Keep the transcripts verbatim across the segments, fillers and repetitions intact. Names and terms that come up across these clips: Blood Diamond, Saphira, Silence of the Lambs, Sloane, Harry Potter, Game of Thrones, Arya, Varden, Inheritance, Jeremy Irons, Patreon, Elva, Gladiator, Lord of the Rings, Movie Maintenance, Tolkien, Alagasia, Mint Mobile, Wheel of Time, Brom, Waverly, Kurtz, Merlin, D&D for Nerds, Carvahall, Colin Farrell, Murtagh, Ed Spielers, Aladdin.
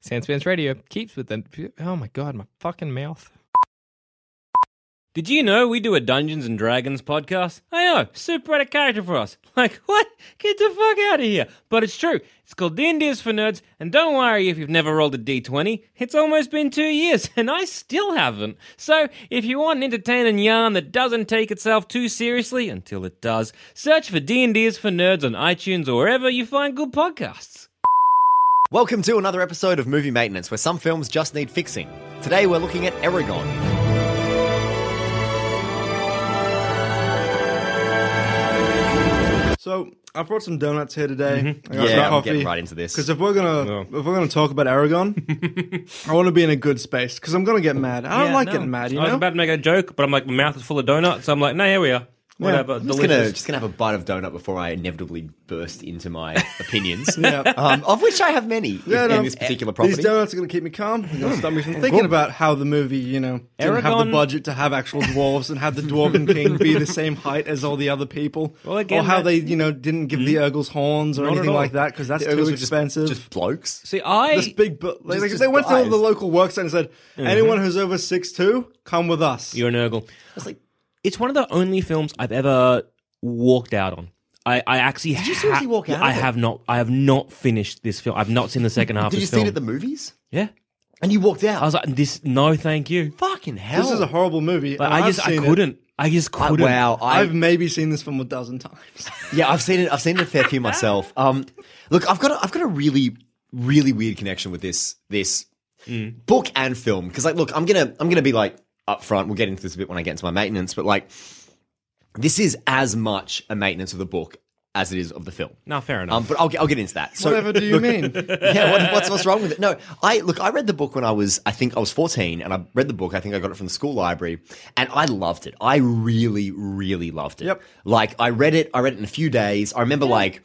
Sans Pants Radio keeps with them. Oh my god, my fucking mouth. Did you know we do a Dungeons and Dragons podcast? I know, super out of character for us. Like, what? Get the fuck out of here. But it's true. It's called D and D for Nerds, and don't worry if you've never rolled a d twenty. It's almost been two years, and I still haven't. So, if you want an entertaining yarn that doesn't take itself too seriously, until it does, search for D and D for Nerds on iTunes or wherever you find good podcasts. Welcome to another episode of Movie Maintenance, where some films just need fixing. Today we're looking at Eragon. So I brought some donuts here today. Mm-hmm. I got yeah, I'm getting right into this because if we're gonna oh. if we're gonna talk about Eragon, I want to be in a good space because I'm gonna get mad. I don't yeah, like no. getting mad. You know? I was about to make a joke, but I'm like, my mouth is full of donuts. So I'm like, no, here we are. Whatever, yeah, I'm just gonna, just gonna have a bite of donut before I inevitably burst into my opinions, yeah. um, of which I have many yeah, in, no, in this particular property. These donuts are gonna keep me calm. I'm gonna stop me from thinking about how the movie, you know, didn't have the budget to have actual dwarves and have the Dwarven King be the same height as all the other people, well, again, or how they, you know, didn't give the Urgals horns or anything like that because that's the too expensive. Just, just blokes. See, I this big, bu- like, just, just they went guys. to all the local worksite and said, mm-hmm. anyone who's over six two, come with us. You're an Urgal. I was like. It's one of the only films I've ever walked out on. I, I actually Did you ha- seriously walk out I have it? not I have not finished this film. I've not seen the second half of this film. Did you see it at the movies? Yeah. And you walked out? I was like, this no thank you. Fucking hell. This is a horrible movie. Like, I just I couldn't. It. I just couldn't. Uh, wow. I, I've maybe seen this film a dozen times. Yeah, I've seen it I've seen it a fair few myself. Um, look, I've got a, I've got a really really weird connection with this this mm. book and film because like look, I'm going to I'm going to be like up front, we'll get into this a bit when I get into my maintenance, but like this is as much a maintenance of the book as it is of the film. No, fair enough. Um, but I'll get, I'll get into that. So, whatever do you look, mean? Yeah, what, what's what's wrong with it? No, I look. I read the book when I was, I think I was fourteen, and I read the book. I think I got it from the school library, and I loved it. I really, really loved it. Yep. Like I read it. I read it in a few days. I remember yeah. like.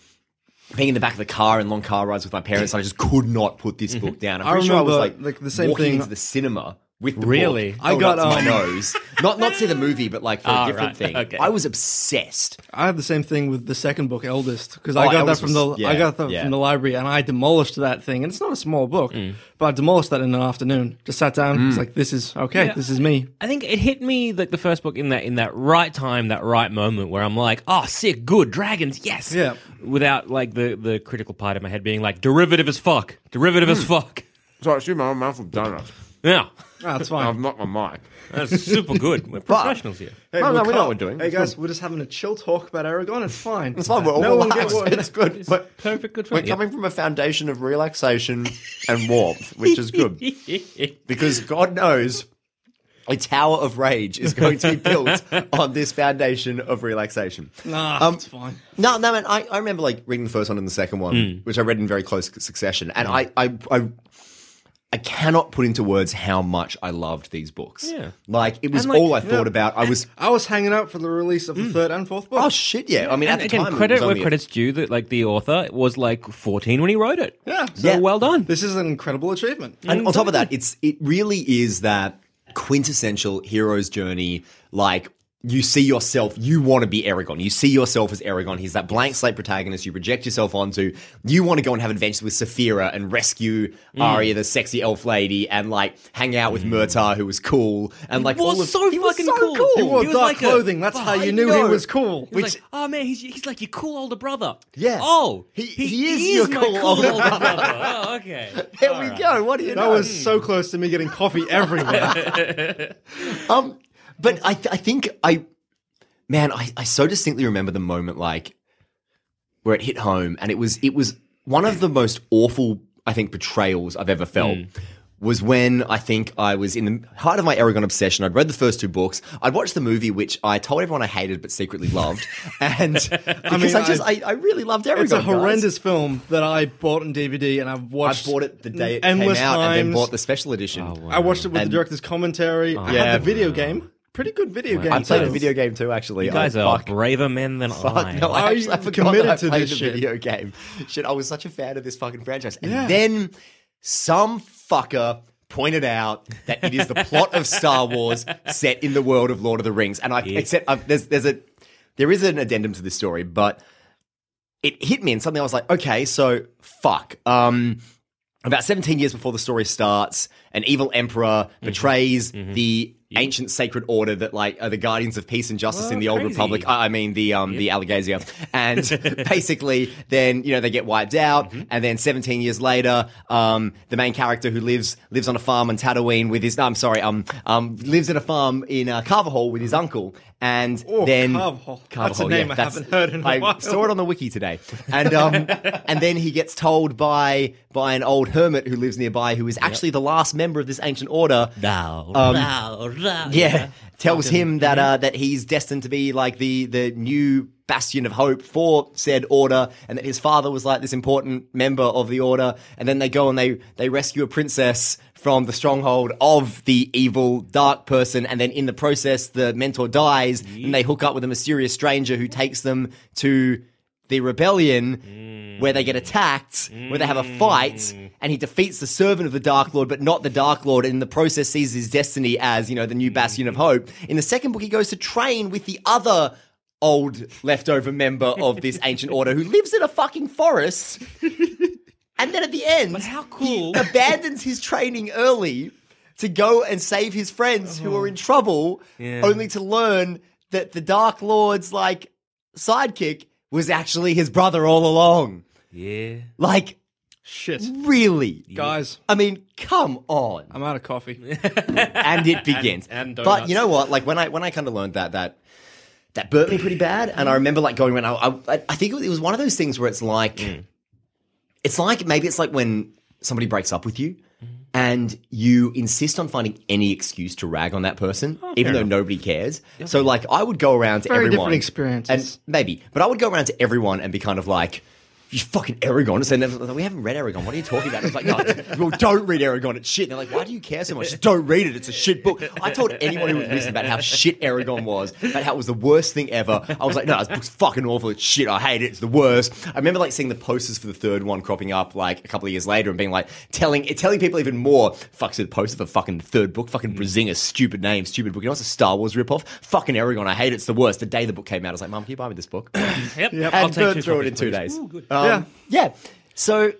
being in the back of the car and long car rides with my parents, and I just could not put this book down. I'm pretty I remember, sure I was like, like the same walking thing. into the cinema with the really? book. Really? I got um... my nose. Not not see the movie, but like for oh, a different right. thing. Okay. I was obsessed. I had the same thing with the second book, Eldest, because oh, I got Eldest that from the was, yeah, I got that yeah. from the library, and I demolished that thing. And it's not a small book, mm. but I demolished that in an afternoon. Just sat down. Mm. It's like this is okay. Yeah, this is me. I think it hit me like the first book in that in that right time, that right moment where I'm like, oh, sick, good dragons, yes. Yeah. Without like the, the critical part of my head being like derivative as fuck, derivative mm. as fuck. Sorry, excuse my own mouth of donuts. Yeah. Oh, that's fine. I've knocked my mic. That's super good. We're professionals here. Hey, no, no, we know what we're doing. Hey, it's guys, good. We're just having a chill talk about Eragon. It's fine. It's fine. We're all no relaxed. One it's good. It's but perfect good for We're you. coming from a foundation of relaxation and warmth, which is good. Because God knows a tower of rage is going to be built on this foundation of relaxation. Nah, um, it's fine. No, no, man. I, I remember like reading the first one and the second one, mm. which I read in very close succession. And mm. I... I, I I cannot put into words how much I loved these books. Yeah. Like, it was like, all I thought yeah. about. I was I was hanging out for the release of the mm. third and fourth book. Oh, shit, yeah. I mean, and at the again, time... credit where credit's a... due, that like, the author was, like, fourteen when he wrote it. Yeah. So, yeah. well done. This is an incredible achievement. And mm-hmm. on top of that, it's it really is that quintessential hero's journey, like... you see yourself, you want to be Eragon. You see yourself as Eragon. He's that blank slate protagonist you project yourself onto. You want to go and have adventures with Saphira and rescue mm. Arya, the sexy elf lady, and like hang out with mm. Murtagh, who was cool. And like, he was all of, so he fucking was so cool. cool. He wore he was dark like clothing. A, That's how you knew he was cool. He was Which, like, oh man, he's he's like your cool older brother. Yeah. Oh, he, he, he is, is your my cool older, older brother. brother. Oh, okay. There all we right. go. What do you that know? That was mm. so close to me getting coffee everywhere. um. But I, th- I think I, man, I, I so distinctly remember the moment like where it hit home, and it was it was one of the most awful, I think, betrayals I've ever felt. Mm. Was when I think I was in the height of my Eragon obsession. I'd read the first two books. I'd watched the movie, which I told everyone I hated but secretly loved. And I mean, I just I, I really loved Eragon. It's a horrendous guys. film that I bought on D V D, and I've watched. I bought it the day it endless came out, times. And then bought the special edition. Oh, wow. I watched it with and, the director's commentary. Oh, I yeah, had the video wow. game. Pretty good video wow. game. I played too. the video game too, actually. You guys oh, are fuck. braver men than fuck. I. No, I, actually, I committed I to this the shit. video game. Shit, I was such a fan of this fucking franchise. And yeah. then some fucker pointed out that it is the plot of Star Wars set in the world of Lord of the Rings. And I yeah. except I've, there's there's a there is an addendum to this story, but it hit me and suddenly I was like, okay, so fuck. Um, about seventeen years before the story starts, an evil emperor mm-hmm. betrays mm-hmm. the ancient sacred order that like are the guardians of peace and justice Whoa, in the old crazy. Republic. I mean the um yep. the Alagasia, and basically then you know they get wiped out, mm-hmm. and then seventeen years later, um the main character who lives lives on a farm in Tatooine with his no, I'm sorry um um lives in a farm in uh, Carvahall with his uncle, and oh, then Carvahall. Carvahall, that's a name yeah, I haven't heard in a I while. I saw it on the wiki today, and um and then he gets told by by an old hermit who lives nearby who is actually yep. the last member of this ancient order. Now, um, now. Yeah, yeah, tells him that uh, that he's destined to be like the the new bastion of hope for said order, and that his father was like this important member of the order. And then they go and they they rescue a princess from the stronghold of the evil dark person, and then in the process the mentor dies, yeah. and they hook up with a mysterious stranger who takes them to the rebellion, mm. where they get attacked, mm. where they have a fight, and he defeats the servant of the Dark Lord, but not the Dark Lord, and in the process sees his destiny as, you know, the new bastion of hope. In the second book, he goes to train with the other old leftover member of this ancient order who lives in a fucking forest, and then at the end, but how cool. he abandons his training early to go and save his friends oh. who are in trouble, yeah. only to learn that the Dark Lord's, like, sidekick was actually his brother all along. Yeah. Like, shit. Really? Yeah. Guys. I mean, come on. I'm out of coffee. And it begins. And, and donuts. But you know what? Like, when I when I kind of learned that, that that burnt me pretty bad. And I remember, like, going around. I, I, I think it was one of those things where it's like, mm. it's like, maybe it's like when somebody breaks up with you mm. and you insist on finding any excuse to rag on that person, oh, even though enough. nobody cares. Yep. So, like, I would go around to Very everyone. Very different experiences. And maybe. But I would go around to everyone and be kind of like, you fucking Eragon. So like, we haven't read Eragon. What are you talking about? It's like, no, well, don't read Eragon. It's shit. And they're like, why do you care so much? Just don't read it. It's a shit book. I told anyone who would listen about how shit Eragon was, about how it was the worst thing ever. I was like, no, this book's fucking awful. It's shit. I hate it. It's the worst. I remember like seeing the posters for the third one cropping up like a couple of years later and being like, telling telling people even more, fuck, so the poster for fucking third book, fucking Brazinga, stupid name, stupid book. You know, it's a Star Wars ripoff. Fucking Eragon. I hate it. It's the worst. The day the book came out, I was like, Mum, can you buy me this book? Yep. yep. I'll take two through it in two days. Ooh, good. Um, yeah. Yeah. So,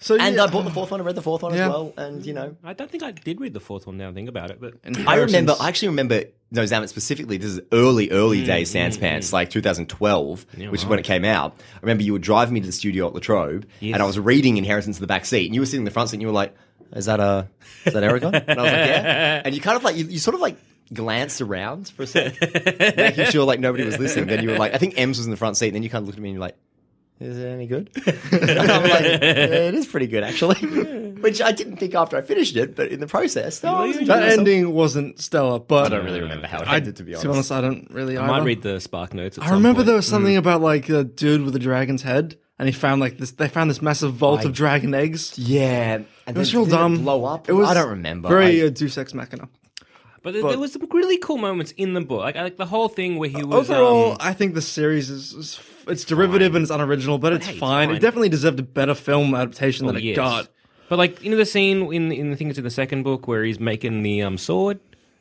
so and yeah. I bought the fourth one. I read the fourth one yeah. as well. And, you know. I don't think I did read the fourth one now I think about it. But I remember, I actually remember, no, Zamet specifically, this is early, early mm, days Sans mm, Pants, mm. like twenty twelve, yeah, which wow. is when it came out. I remember you were driving me to the studio at Latrobe, yes. and I was reading Inheritance in the back seat, and you were sitting in the front seat, and you were like, is that, uh, is that Eragon? And I was like, yeah. And you kind of like, you, you sort of like, glanced around for a second, making sure like nobody was listening. Then you were like, I think Ems was in the front seat, and then you kind of looked at me and you're like, is it any good? And I'm like, it is pretty good, actually. Which I didn't think after I finished it, but in the process. No, that myself. ending wasn't stellar, but... I don't really remember how it I, ended, to be honest. To be honest, I don't really... I either. might read the Spark Notes at I some remember point. There was something mm. about, like, a dude with a dragon's head, and he found, like, this... They found this massive vault I, of dragon eggs. Yeah. And it was real dumb. blow up? It was I don't remember. Very I, uh, Deus Ex Machina. But, but there was some really cool moments in the book. Like, like the whole thing where he was... Overall, um, I think the series is... is it's derivative fine. and it's unoriginal, but, but it's, hey, fine. it's fine. It definitely deserved a better film adaptation well, than it yes. got. But, like, you know the scene in, in the thing that's in the second book where he's making the um, sword?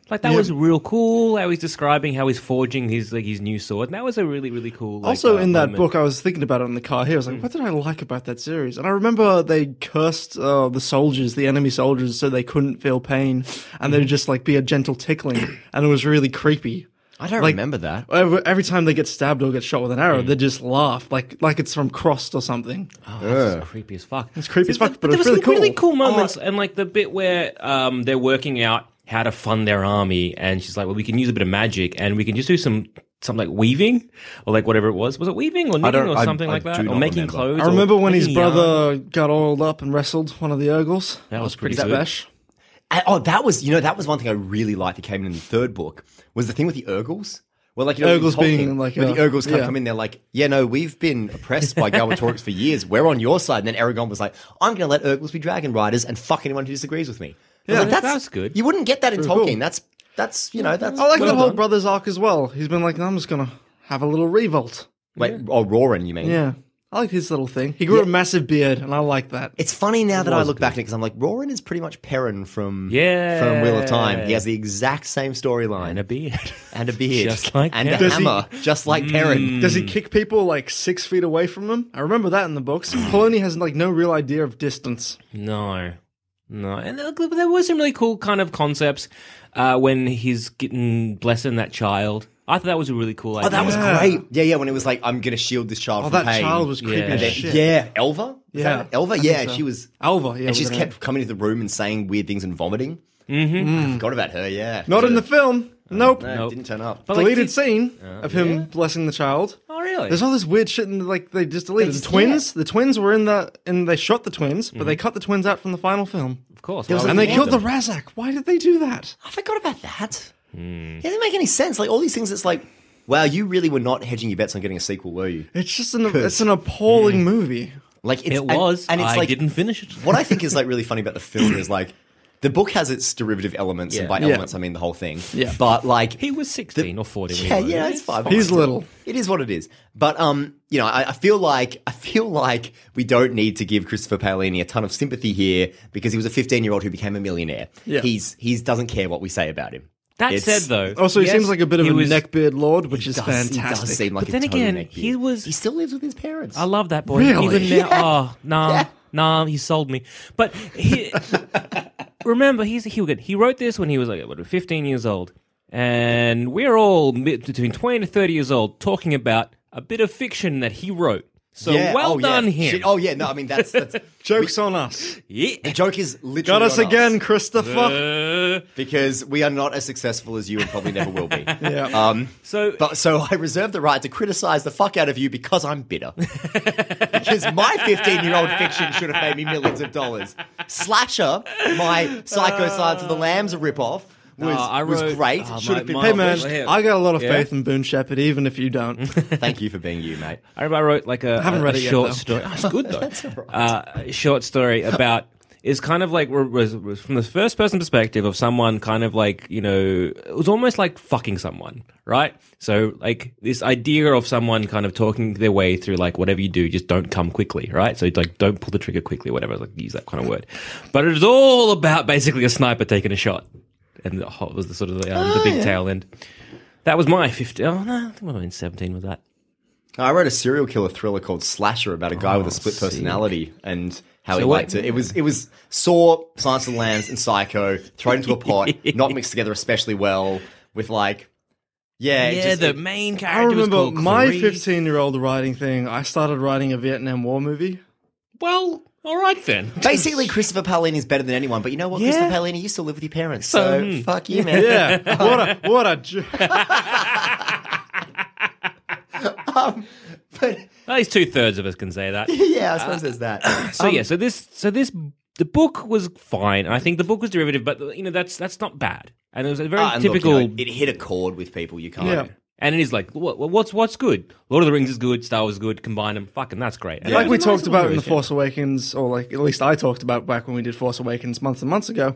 Like that yeah. was real cool. How he's describing how he's forging his like his new sword. And that was a really really cool. Like, also uh, in that moment. book, I was thinking about it in the car here. I was like, mm. what did I like about that series? And I remember they cursed uh, the soldiers, the enemy soldiers, so they couldn't feel pain, and they'd just like be a gentle tickling, and it was really creepy. I don't like, remember that. Every, every time they get stabbed or get shot with an arrow, mm. they just laugh, like like it's from Crossed or something. Oh, that's yeah. creepy as fuck. It's creepy as fuck, the, but it's really cool. There was some really cool moments, oh. and like the bit where um, they're working out how to fund their army, and she's like, well, we can use a bit of magic, and we can just do some... something like weaving or like whatever it was. Was it weaving or knitting or something I, I like that? Or making remember. clothes? I remember when his brother yarn. got oiled up and wrestled one of the Urgals. That, that was pretty bash. Oh, that was, you know, that was one thing I really liked that came in the third book was the thing with the Urgals. Well, like, you know, Urgals being him, like, when a, the Urgals yeah. come in, they're like, yeah, no, we've been oppressed by Galbatorix for years. We're on your side. And then Eragon was like, I'm going to let Urgals be dragon riders and fuck anyone who disagrees with me. Yeah, like, that's, that's good. You wouldn't get that in Tolkien. Cool. That's, that's, you know, that's. I like well the whole done. brother's arc as well. He's been like, I'm just going to have a little revolt. Wait, yeah. oh, Roran, you mean? Yeah. I like his little thing. He grew yeah. a massive beard, and I like that. It's funny now it that I look good. back at it, because I'm like, Roran is pretty much Perrin from, yeah. from Wheel of Time. He has the exact same storyline. And a beard. And a beard. Just like And Perrin. a hammer. He, just like mm. Perrin. Does he kick people, like, six feet away from them? I remember that in the books. Paolini has, like, no real idea of distance. No. No. And there were some really cool kind of concepts uh, when he's getting blessing that child. I thought that was a really cool idea. Oh, that was yeah. great. Yeah, yeah, when it was like, I'm going to shield this child oh, from pain. Oh, that child was creepy yeah. as shit. Yeah, Elva? Was yeah. Elva? Yeah, so. she was... Elva, yeah. And she's kept coming into the room and saying weird things and vomiting. Mm-hmm. Mm. I forgot about her, yeah. Not in the film. Oh, nope. No, nope. Didn't turn up. But deleted like, scene uh, of him yeah. blessing the child. Oh, really? There's all this weird shit and like they just deleted. They just, the twins, yeah. the twins were in the... And they shot the twins, mm-hmm. but they cut the twins out from the final film. Of course. Was, and they killed them. the Razak. Why did they do that? I forgot about that. Mm. It doesn't make any sense. Like all these things, it's like, wow, you really were not hedging your bets on getting a sequel, were you? It's just an it's an appalling mm. movie. Like it's, it was, and, and it's I like, didn't finish it. What I think is like really funny about the film is like the book has its derivative elements, yeah. and by elements yeah. I mean the whole thing. Yeah. But like he was sixteen the, or forty. When yeah, he was. yeah, it's five. He's little. It is what it is. But um, you know, I, I feel like I feel like we don't need to give Christopher Paolini a ton of sympathy here because he was a fifteen-year-old who became a millionaire. Yeah. He's he's doesn't care what we say about him. That it's, said, though... Also, he yes, seems like a bit of a was, neckbeard lord, which is does, fantastic. He does seem like but a then again, neckbeard. he was... He still lives with his parents. I love that boy. Really? Even yeah. now, oh, nah, yeah. nah, he sold me. But he, remember, he's a Hugan. He wrote this when he was like what, fifteen years old. And we're all between twenty to thirty years old talking about a bit of fiction that he wrote. So yeah. well oh, done yeah. him. Shit. Oh, yeah, no, I mean, that's... that's Joke's we, on us. Yeah. The joke is literally Got us on again, us. Christopher. Uh, because we are not as successful as you and probably never will be. yeah. Um, so, but, so I reserve the right to criticize the fuck out of you because I'm bitter. Because my fifteen-year-old fiction should have made me millions of dollars. Slasher, my Psycho Silence of the Lambs ripoff. Was, no, I wrote, was great. Oh, Should have been. Hey man, him. I got a lot of yeah. faith in Boone Shepherd, even if you don't. Thank you for being you, mate. I remember I wrote like a, I haven't a, read a it short yet, story. Oh, it's good though. That's all right. uh, a short story about is kind of like was, was from the first person perspective of someone kind of like you know it was almost like fucking someone, right? So like this idea of someone kind of talking their way through like whatever you do, just don't come quickly, right? So like don't pull the trigger quickly, whatever. Like use that kind of word, but it was all about basically a sniper taking a shot. And it was the sort of the, um, oh, the big yeah. tail end. That was my fifteen. Oh no, I think I was in seventeen with that. I wrote a serial killer thriller called Slasher about a guy oh, with a split sick. personality and how so he liked it. It was it was Saw, Silence of the Lambs, and Psycho thrown into a pot, not mixed together especially well. With like, yeah, yeah, just, the it, main character. I remember was called my fifteen-year-old writing thing. I started writing a Vietnam War movie. Well. All right, then. Basically, Christopher Paolini is better than anyone, but you know what, yeah. Christopher Paolini, you still live with your parents, so mm. fuck you, man. Yeah, what a... What a ju- um, but, at least two-thirds of us can say that. Yeah, I suppose uh, there's that. So, um, yeah, so this... so this. The book was fine. I think the book was derivative, but, you know, that's that's not bad. And it was a very uh, typical... Look, you know, it hit a chord with people, you can't... Yeah. And it is like, what, what's what's good? Lord of the Rings is good, Star Wars is good, combine them, fucking that's great. And yeah. Like we nice talked about in The Force Awakens, or like at least I talked about back when we did Force Awakens months and months ago,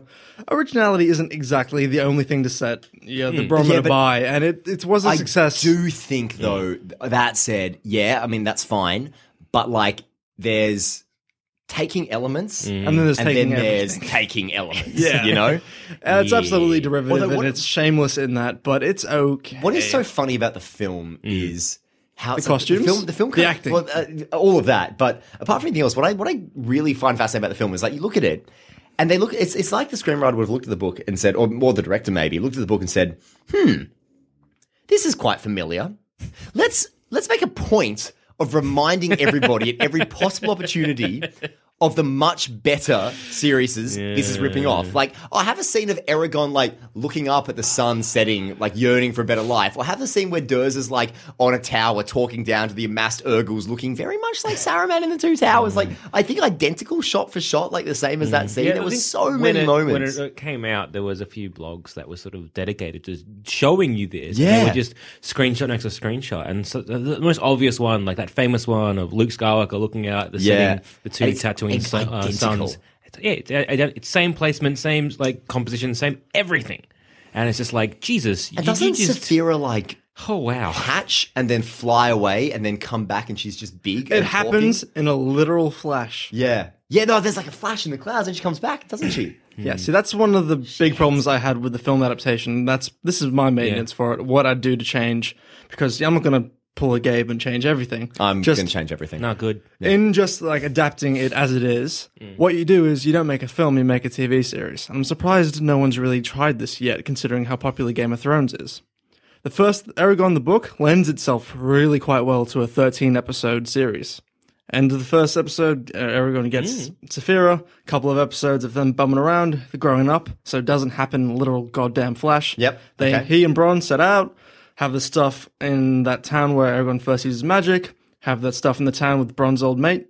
originality isn't exactly the only thing to set you know, the mm. Brom yeah, by, and it, it was a I success. I do think, though, yeah. that said, yeah, I mean, that's fine, but like there's... taking elements, mm. and then there's, and taking, then there's taking elements, yeah. you know? It's yeah. absolutely derivative, Although, what, and it's shameless in that, but it's okay. What is so funny about the film mm. is how... The costumes? Like the film, the, film the acting. Of, well, uh, all of that, but apart from anything else, what I what I really find fascinating about the film is, like, you look at it, and they look... It's, it's like the screenwriter would have looked at the book and said, or more the director maybe, looked at the book and said, hmm, this is quite familiar. Let's let's make a point of reminding everybody at every possible opportunity of the much better series yeah. this is ripping off. Like, oh, I have a scene of Eragon, like, looking up at the sun setting, like, yearning for a better life. Or I have the scene where Durza's, like, on a tower talking down to the amassed Urgals, looking very much like Saruman in the Two Towers. Mm. Like, I think identical shot for shot, like, the same as that scene. Yeah, there were so many it, moments. When it came out, there was a few blogs that were sort of dedicated to showing you this. Yeah. And they were just screenshot next to screenshot. And so the most obvious one, like that famous one of Luke Skywalker looking out at the yeah. setting, the two tattooing. It's uh, sons. Yeah, it's, it's same placement, same like composition, same everything, and it's just like Jesus. And you, doesn't you just... Saphira like oh wow hatch and then fly away and then come back and she's just big? It and happens walking. in a literal flash. Yeah, yeah. No, there's like a flash in the clouds and she comes back, doesn't she? Yeah. See, that's one of the big problems I had with the film adaptation. That's this is my maintenance yeah. for it. What I do to change, because I'm not going to pull a Gabe and change everything. I'm just, gonna change everything. Not good. Yeah. In just like adapting it as it is, mm. what you do is you don't make a film, you make a T V series. I'm surprised no one's really tried this yet, considering how popular Game of Thrones is. The first Eragon the book lends itself really quite well to a thirteen episode series. And the first episode, uh, Eragon gets mm. Saphira, a couple of episodes of them bumming around, they're growing up, so it doesn't happen in a literal goddamn flash. Yep. They, okay. He and Bron set out, have the stuff in that town where everyone first uses magic, have that stuff in the town with Bron's old mate.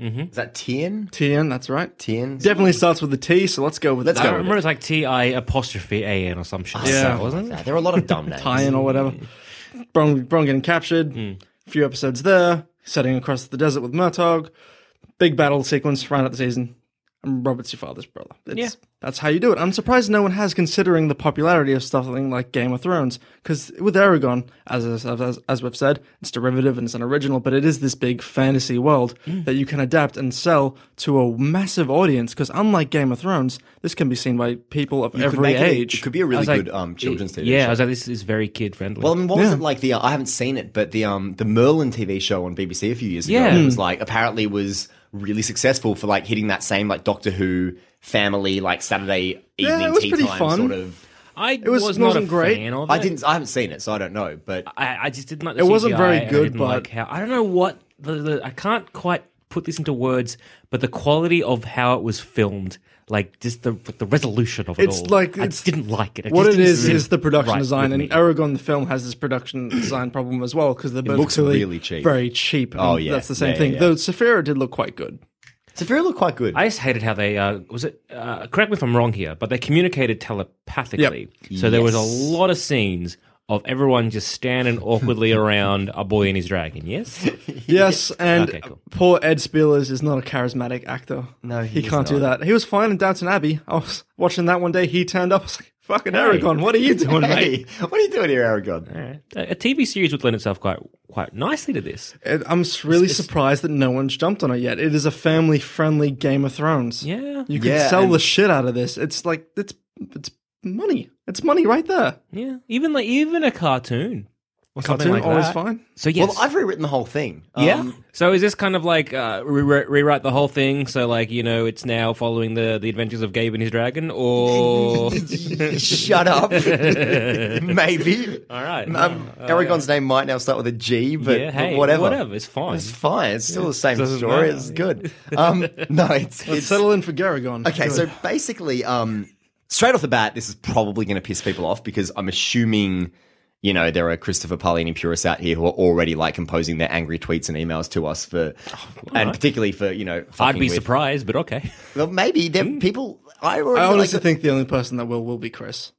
Mm-hmm. Is that Teirm? Teirm, that's right. Teirm. Definitely starts with the T, so let's go with let's that. Go I with remember it. It's like T I apostrophe A N or some shit. Oh, yeah, so wasn't it? There were a lot of dumb names. Tyrion or whatever. Bron, Bron getting captured, mm. a few episodes there, setting across the desert with Murtagh, big battle sequence, round out the season. Robert's your father's brother. It's, yeah. That's how you do it. I'm surprised no one has, considering the popularity of something like Game of Thrones. Because with Eragon, as, as as we've said, it's derivative and it's an original, but it is this big fantasy world mm. that you can adapt and sell to a massive audience. Because unlike Game of Thrones, this can be seen by people of you every age. It, it could be a really good like, um, children's T V yeah, show. Yeah, I was like, this is very kid-friendly. Well, I mean, what yeah. was it like? The uh, I haven't seen it, but the um, the Merlin T V show on B B C a few years ago, yeah. it was like, apparently was... really successful for like hitting that same like Doctor Who family like Saturday evening yeah, it was tea pretty time fun. Sort of. I it was, was not a great. Fan of it. I didn't. I haven't seen it, so I don't know. But I, I just didn't like. The it C G I, wasn't very good, I but like how, I don't know what the, the. I can't quite put this into words, but the quality of how it was filmed. Like, just the the resolution of it it's all. Like, it's, I didn't like it. I what it is is the production right design, and Eragon, the film, has this production design problem as well, because they're both it looks really cheap. Very cheap. Oh, yeah. That's the same yeah, thing. Yeah. Though Saphira did look quite good. Saphira looked quite good. I just hated how they, uh, was it, uh, correct me if I'm wrong here, but they communicated telepathically. Yep. So yes. there was a lot of scenes of everyone just standing awkwardly around a boy and his dragon, yes? Yes, and okay, cool. Poor Ed Spielers is not a charismatic actor. No, he, he can't not. do that. He was fine in Downton Abbey. I was watching that one day, he turned up, I was like, fucking hey. Eragon, what are you doing, mate? Hey. What are you doing here, Eragon? Right. A T V series would lend itself quite quite nicely to this. It, I'm really it's, surprised it's... that no one's jumped on it yet. It is a family-friendly Game of Thrones. Yeah. You could yeah, sell and... the shit out of this. It's like, it's it's... money. It's money right there. Yeah. Even like even a cartoon. Or cartoon like always that. Fine. So yes. Well, I've rewritten the whole thing. Yeah. Um, so is this kind of like uh, re- rewrite the whole thing? So like you know, it's now following the, the adventures of Gabe and his dragon, or shut up. Maybe. All right. Um, oh, Eragon's yeah. name might now start with a G, but, yeah, hey, but whatever. Whatever. It's fine. It's fine. It's still yeah. the same it story. Matter. It's good. Um, no, it's, it's settle in for Eragon. Okay, good. So basically. Um, Straight off the bat, this is probably going to piss people off because I'm assuming, you know, there are Christopher Paolini purists out here who are already like composing their angry tweets and emails to us for, oh, and right. particularly for, you know, I'd be with. surprised, but okay. Well, maybe there mm. people. I, already I honestly like, think the only person that will will be Chris.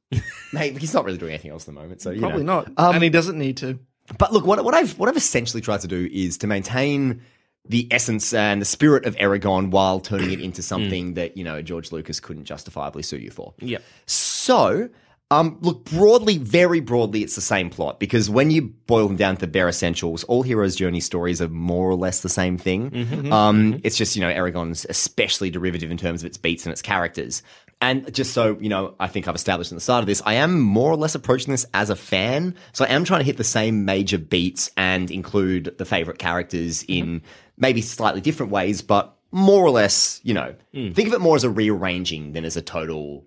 Mate, he's not really doing anything else at the moment, so you probably know. not, um, and he doesn't need to. But look, what what I've what I've essentially tried to do is to maintain the essence and the spirit of Eragon while turning it into something mm. that, you know, George Lucas couldn't justifiably sue you for. Yeah. So Um, look, broadly, very broadly, it's the same plot, because when you boil them down to the bare essentials, all heroes' journey stories are more or less the same thing. Mm-hmm, um, mm-hmm. It's just, you know, Eragon's especially derivative in terms of its beats and its characters. And just so, you know, I think I've established on the start of this, I am more or less approaching this as a fan. So I am trying to hit the same major beats and include the favourite characters in mm-hmm. maybe slightly different ways, but more or less, you know, mm. think of it more as a rearranging than as a total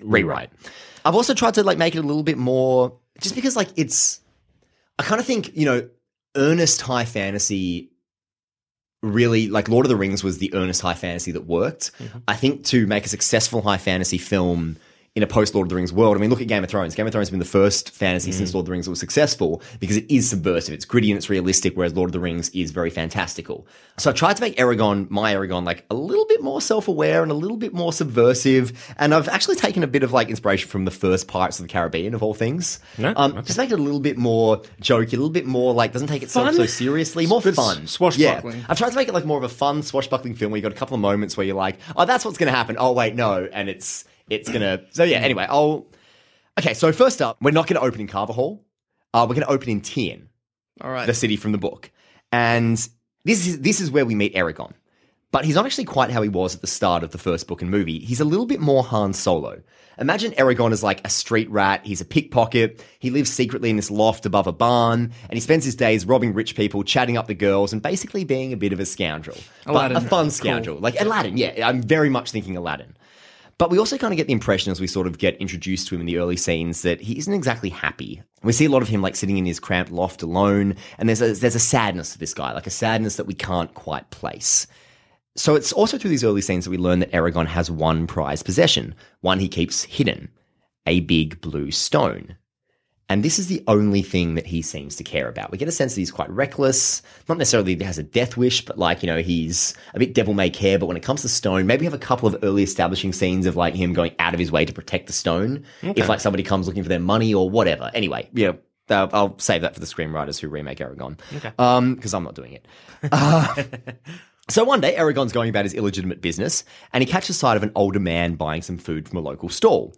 rewrite. I've also tried to, like, make it a little bit more, just because, like, it's, I kind of think, you know, earnest high fantasy really, like, Lord of the Rings was the earnest high fantasy that worked. Mm-hmm. I think to make a successful high fantasy film in a post-Lord of the Rings world, I mean, look at Game of Thrones. Game of Thrones has been the first fantasy mm. since Lord of the Rings that was successful, because it is subversive. It's gritty and it's realistic, whereas Lord of the Rings is very fantastical. So I tried to make Eragon, my Eragon, like a little bit more self-aware and a little bit more subversive. And I've actually taken a bit of like inspiration from the first Pirates of the Caribbean, of all things. No, um, okay. Just make it a little bit more jokey, a little bit more like doesn't take itself fun? so seriously. More it's fun. Swashbuckling. Yeah. I've tried to make it like more of a fun swashbuckling film where you've got a couple of moments where you're like, oh, that's what's going to happen. Oh, wait, no. And it's... It's going to... So, yeah, anyway, I'll... Okay, so first up, we're not going to open in Carvahall. Uh, we're going to open in Teirm, all right, the city from the book. And this is this is where we meet Eragon. But he's not actually quite how he was at the start of the first book and movie. He's a little bit more Han Solo. Imagine Eragon is like a street rat. He's a pickpocket. He lives secretly in this loft above a barn. And he spends his days robbing rich people, chatting up the girls, and basically being a bit of a scoundrel. Aladdin. But a fun scoundrel. Cool. Like Aladdin, yeah. I'm very much thinking Aladdin. But we also kind of get the impression as we sort of get introduced to him in the early scenes that he isn't exactly happy. We see a lot of him like sitting in his cramped loft alone, and there's a, there's a sadness to this guy, like a sadness that we can't quite place. So it's also through these early scenes that we learn that Eragon has one prized possession, one he keeps hidden, a big blue stone. And this is the only thing that he seems to care about. We get a sense that he's quite reckless, not necessarily that he has a death wish, but like, you know, he's a bit devil may care. But when it comes to stone, maybe we have a couple of early establishing scenes of like him going out of his way to protect the stone. Okay. If like somebody comes looking for their money or whatever. Anyway, yeah, I'll save that for the screenwriters who remake Eragon. Okay. Um, because I'm not doing it. Uh, so one day Eragon's going about his illegitimate business and he catches sight of an older man buying some food from a local stall.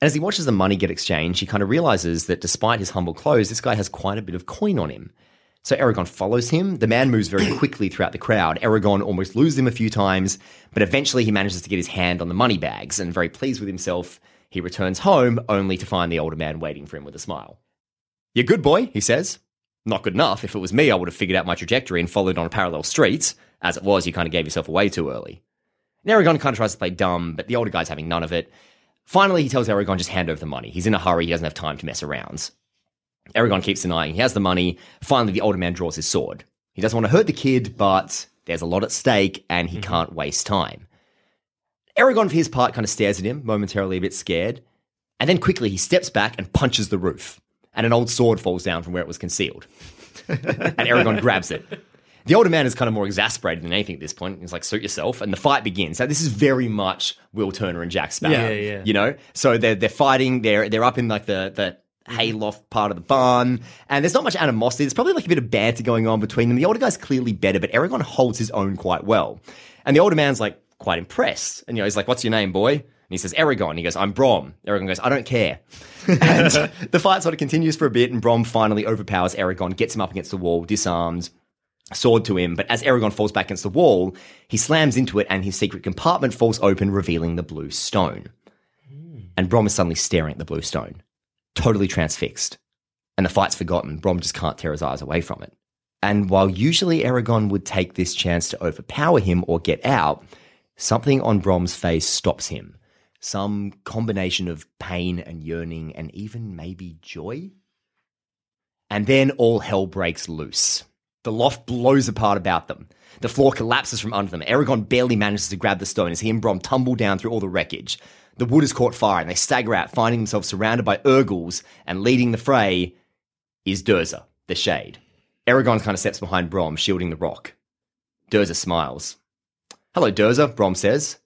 And as he watches the money get exchanged, he kind of realizes that despite his humble clothes, this guy has quite a bit of coin on him. So Eragon follows him. The man moves very quickly throughout the crowd. Eragon almost loses him a few times, but eventually he manages to get his hand on the money bags. And very pleased with himself, he returns home only to find the older man waiting for him with a smile. "You're good, boy," he says. "Not good enough. If it was me, I would have figured out my trajectory and followed on a parallel street. As it was, you kind of gave yourself away too early." And Eragon kind of tries to play dumb, but the older guy's having none of it. Finally, he tells Eragon just hand over the money. He's in a hurry. He doesn't have time to mess around. Eragon keeps denying he has the money. Finally, the older man draws his sword. He doesn't want to hurt the kid, but there's a lot at stake and he mm-hmm. can't waste time. Eragon, for his part, kind of stares at him, momentarily a bit scared. And then quickly he steps back and punches the roof. And an old sword falls down from where it was concealed. And Eragon grabs it. The older man is kind of more exasperated than anything at this point. He's like, "Suit yourself," and the fight begins. Now, this is very much Will Turner and Jack Sparrow. Yeah, yeah, yeah. You know, so they're they're fighting. They're they're up in like the the hayloft part of the barn, and there's not much animosity. There's probably like a bit of banter going on between them. The older guy's clearly better, but Eragon holds his own quite well. And the older man's like quite impressed, and you know, he's like, "What's your name, boy?" And he says, "Eragon." He goes, "I'm Brom." Eragon goes, "I don't care." And the fight sort of continues for a bit, and Brom finally overpowers Eragon, gets him up against the wall, disarms. Sword to him, but as Eragon falls back against the wall, he slams into it and his secret compartment falls open, revealing the blue stone. Mm. And Brom is suddenly staring at the blue stone, totally transfixed. And the fight's forgotten. Brom just can't tear his eyes away from it. And while usually Eragon would take this chance to overpower him or get out, something on Brom's face stops him. Some combination of pain and yearning and even maybe joy. And then all hell breaks loose. The loft blows apart about them. The floor collapses from under them. Eragon barely manages to grab the stone as he and Brom tumble down through all the wreckage. The wood is caught fire and they stagger out, finding themselves surrounded by Urgals, and leading the fray is Durza, the Shade. Eragon kind of steps behind Brom, shielding the rock. Durza smiles. "Hello, Durza," Brom says.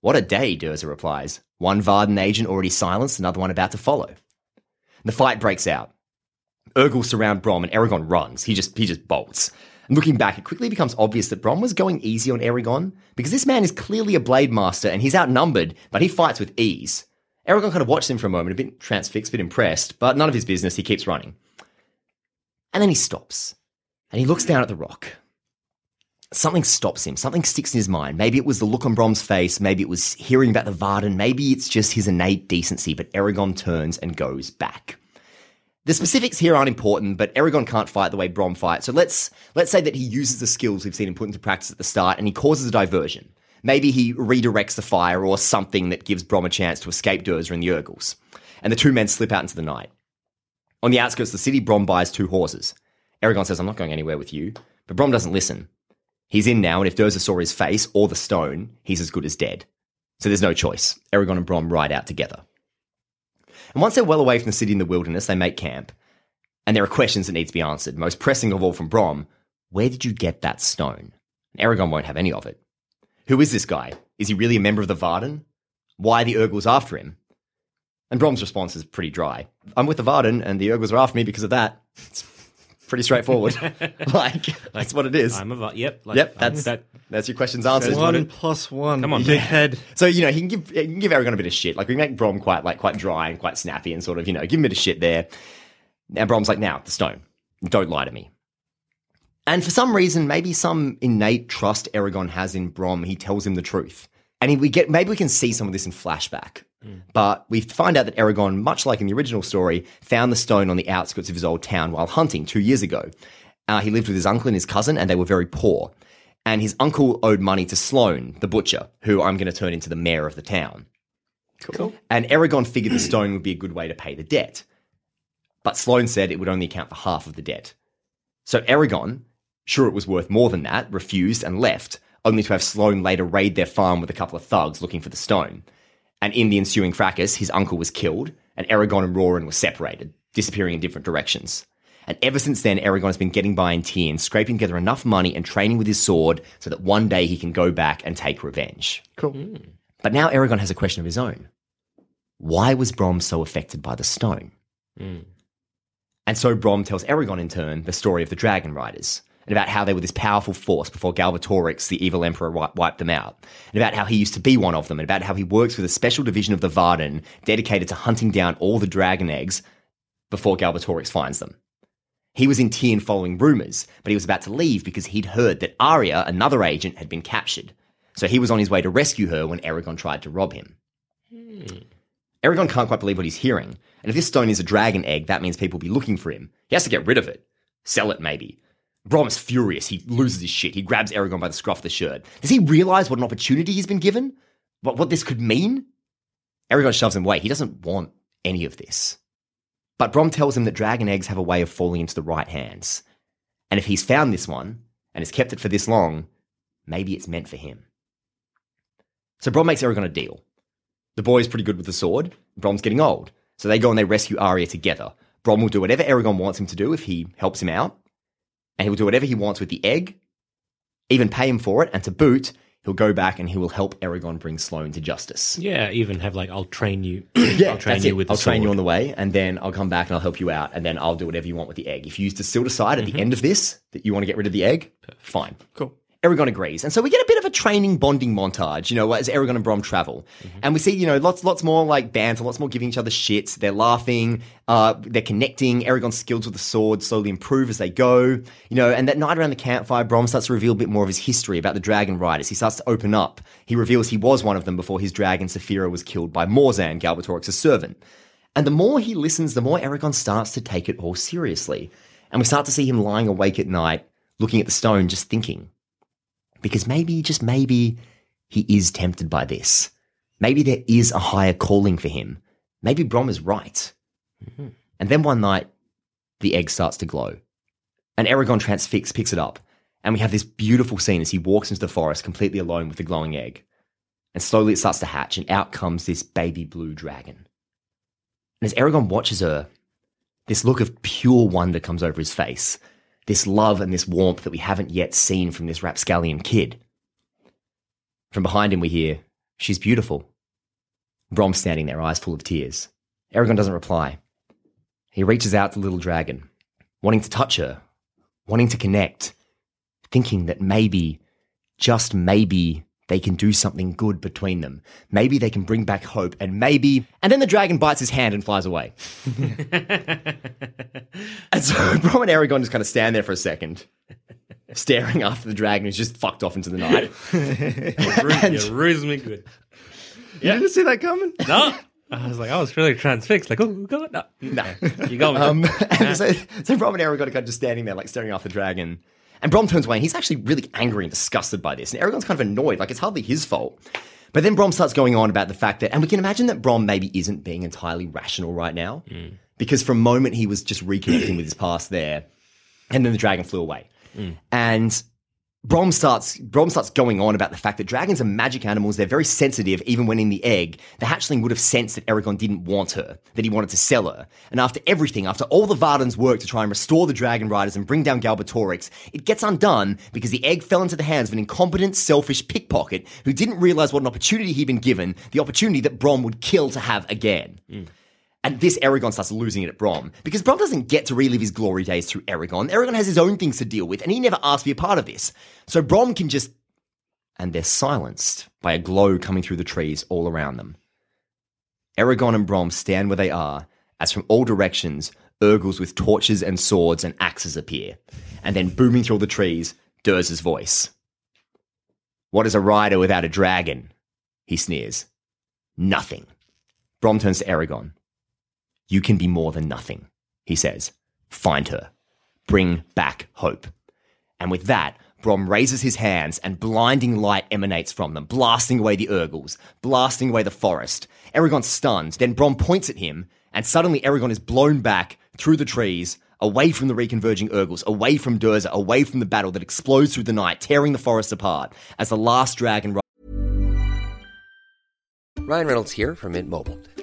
"What a day," Durza replies. One Varden agent already silenced, another one about to follow. The fight breaks out. Urgals surround Brom and Eragon runs. He just he just bolts. And looking back, it quickly becomes obvious that Brom was going easy on Eragon because this man is clearly a blade master and he's outnumbered, but he fights with ease. Eragon kind of watched him for a moment, a bit transfixed, a bit impressed, but none of his business. He keeps running. And then he stops, and he looks down at the rock. Something stops him. Something sticks in his mind. Maybe it was the look on Brom's face. Maybe it was hearing about the Varden. Maybe it's just his innate decency, but Eragon turns and goes back. The specifics here aren't important, but Eragon can't fight the way Brom fights. So let's let's say that he uses the skills we've seen him put into practice at the start, and he causes a diversion. Maybe he redirects the fire or something that gives Brom a chance to escape Durza and the Urgals. And the two men slip out into the night. On the outskirts of the city, Brom buys two horses. Eragon says, "I'm not going anywhere with you." But Brom doesn't listen. He's in now, and if Durza saw his face or the stone, he's as good as dead. So there's no choice. Eragon and Brom ride out together. And once they're well away from the city in the wilderness, they make camp. And there are questions that need to be answered. Most pressing of all from Brom, where did you get that stone? And Eragon won't have any of it. Who is this guy? Is he really a member of the Varden? Why are the Urgals after him? And Brom's response is pretty dry. I'm with the Varden, and the Urgals are after me because of that. It's pretty straightforward. like, like, that's what it is. I'm a Varden. Yep. Like, yep, that's that, that's your question's answered. One it? plus one. Come on, yeah. Big head. So, you know, he can give he can give Eragon a bit of shit. Like, we make Brom quite like quite dry and quite snappy and sort of, you know, give him a bit of shit there. And Brom's like, now, the stone. Don't lie to me. And for some reason, maybe some innate trust Eragon has in Brom, he tells him the truth. And we get maybe we can see some of this in flashback. Mm. But we find out that Eragon, much like in the original story, found the stone on the outskirts of his old town while hunting two years ago. Uh, he lived with his uncle and his cousin, and they were very poor. And his uncle owed money to Sloane, the butcher, who I'm going to turn into the mayor of the town. Cool. cool. And Eragon figured the stone would be a good way to pay the debt. But Sloane said it would only account for half of the debt. So Eragon... sure, it was worth more than that, refused and left, only to have Sloane later raid their farm with a couple of thugs looking for the stone. And in the ensuing fracas, his uncle was killed, and Eragon and Roran were separated, disappearing in different directions. And ever since then, Eragon has been getting by in tears, scraping together enough money and training with his sword so that one day he can go back and take revenge. Cool. Mm. But now Eragon has a question of his own. Why was Brom so affected by the stone? Mm. And so Brom tells Eragon in turn the story of the Dragon Riders, and about how they were this powerful force before Galbatorix, the evil emperor, wiped them out, and about how he used to be one of them, and about how he works with a special division of the Varden dedicated to hunting down all the dragon eggs before Galbatorix finds them. He was in Teirm following rumours, but he was about to leave because he'd heard that Arya, another agent, had been captured. So he was on his way to rescue her when Eragon tried to rob him. Hmm. Eragon can't quite believe what he's hearing, and if this stone is a dragon egg, that means people will be looking for him. He has to get rid of it. Sell it, maybe. Brom is furious. He loses his shit. He grabs Eragon by the scruff of the shirt. Does he realise what an opportunity he's been given? What, what this could mean? Eragon shoves him away. He doesn't want any of this. But Brom tells him that dragon eggs have a way of falling into the right hands. And if he's found this one, and has kept it for this long, maybe it's meant for him. So Brom makes Eragon a deal. The boy's pretty good with the sword. Brom's getting old. So they go and they rescue Arya together. Brom will do whatever Eragon wants him to do if he helps him out. And he'll do whatever he wants with the egg, even pay him for it, and to boot, he'll go back and he will help Eragon bring Sloane to justice. Yeah, even have like, I'll train you. yeah, I'll train that's you it. with the I'll sword. train you on the way, and then I'll come back and I'll help you out, and then I'll do whatever you want with the egg. If you still decide at mm-hmm. the end of this that you want to get rid of the egg, fine. Cool. Eragon agrees. And so we get a bit of a training bonding montage, you know, as Eragon and Brom travel. Mm-hmm. And we see, you know, lots lots more like banter, lots more giving each other shit. They're laughing, uh, they're connecting. Eragon's skills with the sword slowly improve as they go, you know. And that night around the campfire, Brom starts to reveal a bit more of his history about the Dragon Riders. He starts to open up. He reveals he was one of them before his dragon, Saphira, was killed by Morzan, Galbatorix's servant. And the more he listens, the more Eragon starts to take it all seriously. And we start to see him lying awake at night, looking at the stone, just thinking. Because maybe, just maybe, he is tempted by this. Maybe there is a higher calling for him. Maybe Brom is right. Mm-hmm. And then one night, the egg starts to glow. And Eragon transfixed picks it up. And we have this beautiful scene as he walks into the forest completely alone with the glowing egg. And slowly it starts to hatch, and out comes this baby blue dragon. And as Eragon watches her, this look of pure wonder comes over his face. This love and this warmth that we haven't yet seen from this rapscallion kid. From behind him we hear, "She's beautiful." Brom's standing there, eyes full of tears. Eragon doesn't reply. He reaches out to the little dragon, wanting to touch her, wanting to connect, thinking that maybe, just maybe, they can do something good between them. Maybe they can bring back hope, and maybe... And then the dragon bites his hand and flies away. And so Brom and Eragon just kind of stand there for a second, staring after the dragon who's just fucked off into the night. It ruins me good. Yeah. You didn't see that coming? No. I was like, I was really transfixed. Like, oh, God, no. No. You got me. Um, and so, so Brom and Eragon are kind of just standing there, like, staring after the dragon. And Brom turns away, and he's actually really angry and disgusted by this. And Eragon's kind of annoyed, like it's hardly his fault. But then Brom starts going on about the fact that, and we can imagine that Brom maybe isn't being entirely rational right now, mm. because for a moment he was just reconnecting with his past there, and then the dragon flew away. Mm. And Brom starts Brom starts going on about the fact that dragons are magic animals, they're very sensitive, even when in the egg. The hatchling would have sensed that Eragon didn't want her, that he wanted to sell her. And after everything, after all the Varden's work to try and restore the dragon riders and bring down Galbatorix, it gets undone because the egg fell into the hands of an incompetent, selfish pickpocket who didn't realise what an opportunity he'd been given, the opportunity that Brom would kill to have again. Mm. And this Eragon starts losing it at Brom, because Brom doesn't get to relive his glory days through Eragon. Eragon has his own things to deal with, and he never asked to be a part of this. So Brom can just... And they're silenced by a glow coming through the trees all around them. Eragon and Brom stand where they are, as from all directions, Urgals with torches and swords and axes appear. And then booming through all the trees, Durza's voice. What is a rider without a dragon? He sneers. Nothing. Brom turns to Eragon. You can be more than nothing, he says. Find her. Bring back hope. And with that, Brom raises his hands and blinding light emanates from them, blasting away the Urgals, blasting away the forest. Eragon's stunned, then Brom points at him, and suddenly Eragon is blown back through the trees, away from the reconverging Urgals, away from Durza, away from the battle that explodes through the night, tearing the forest apart as the last dragon... Ryan Reynolds here from Mint Mobile.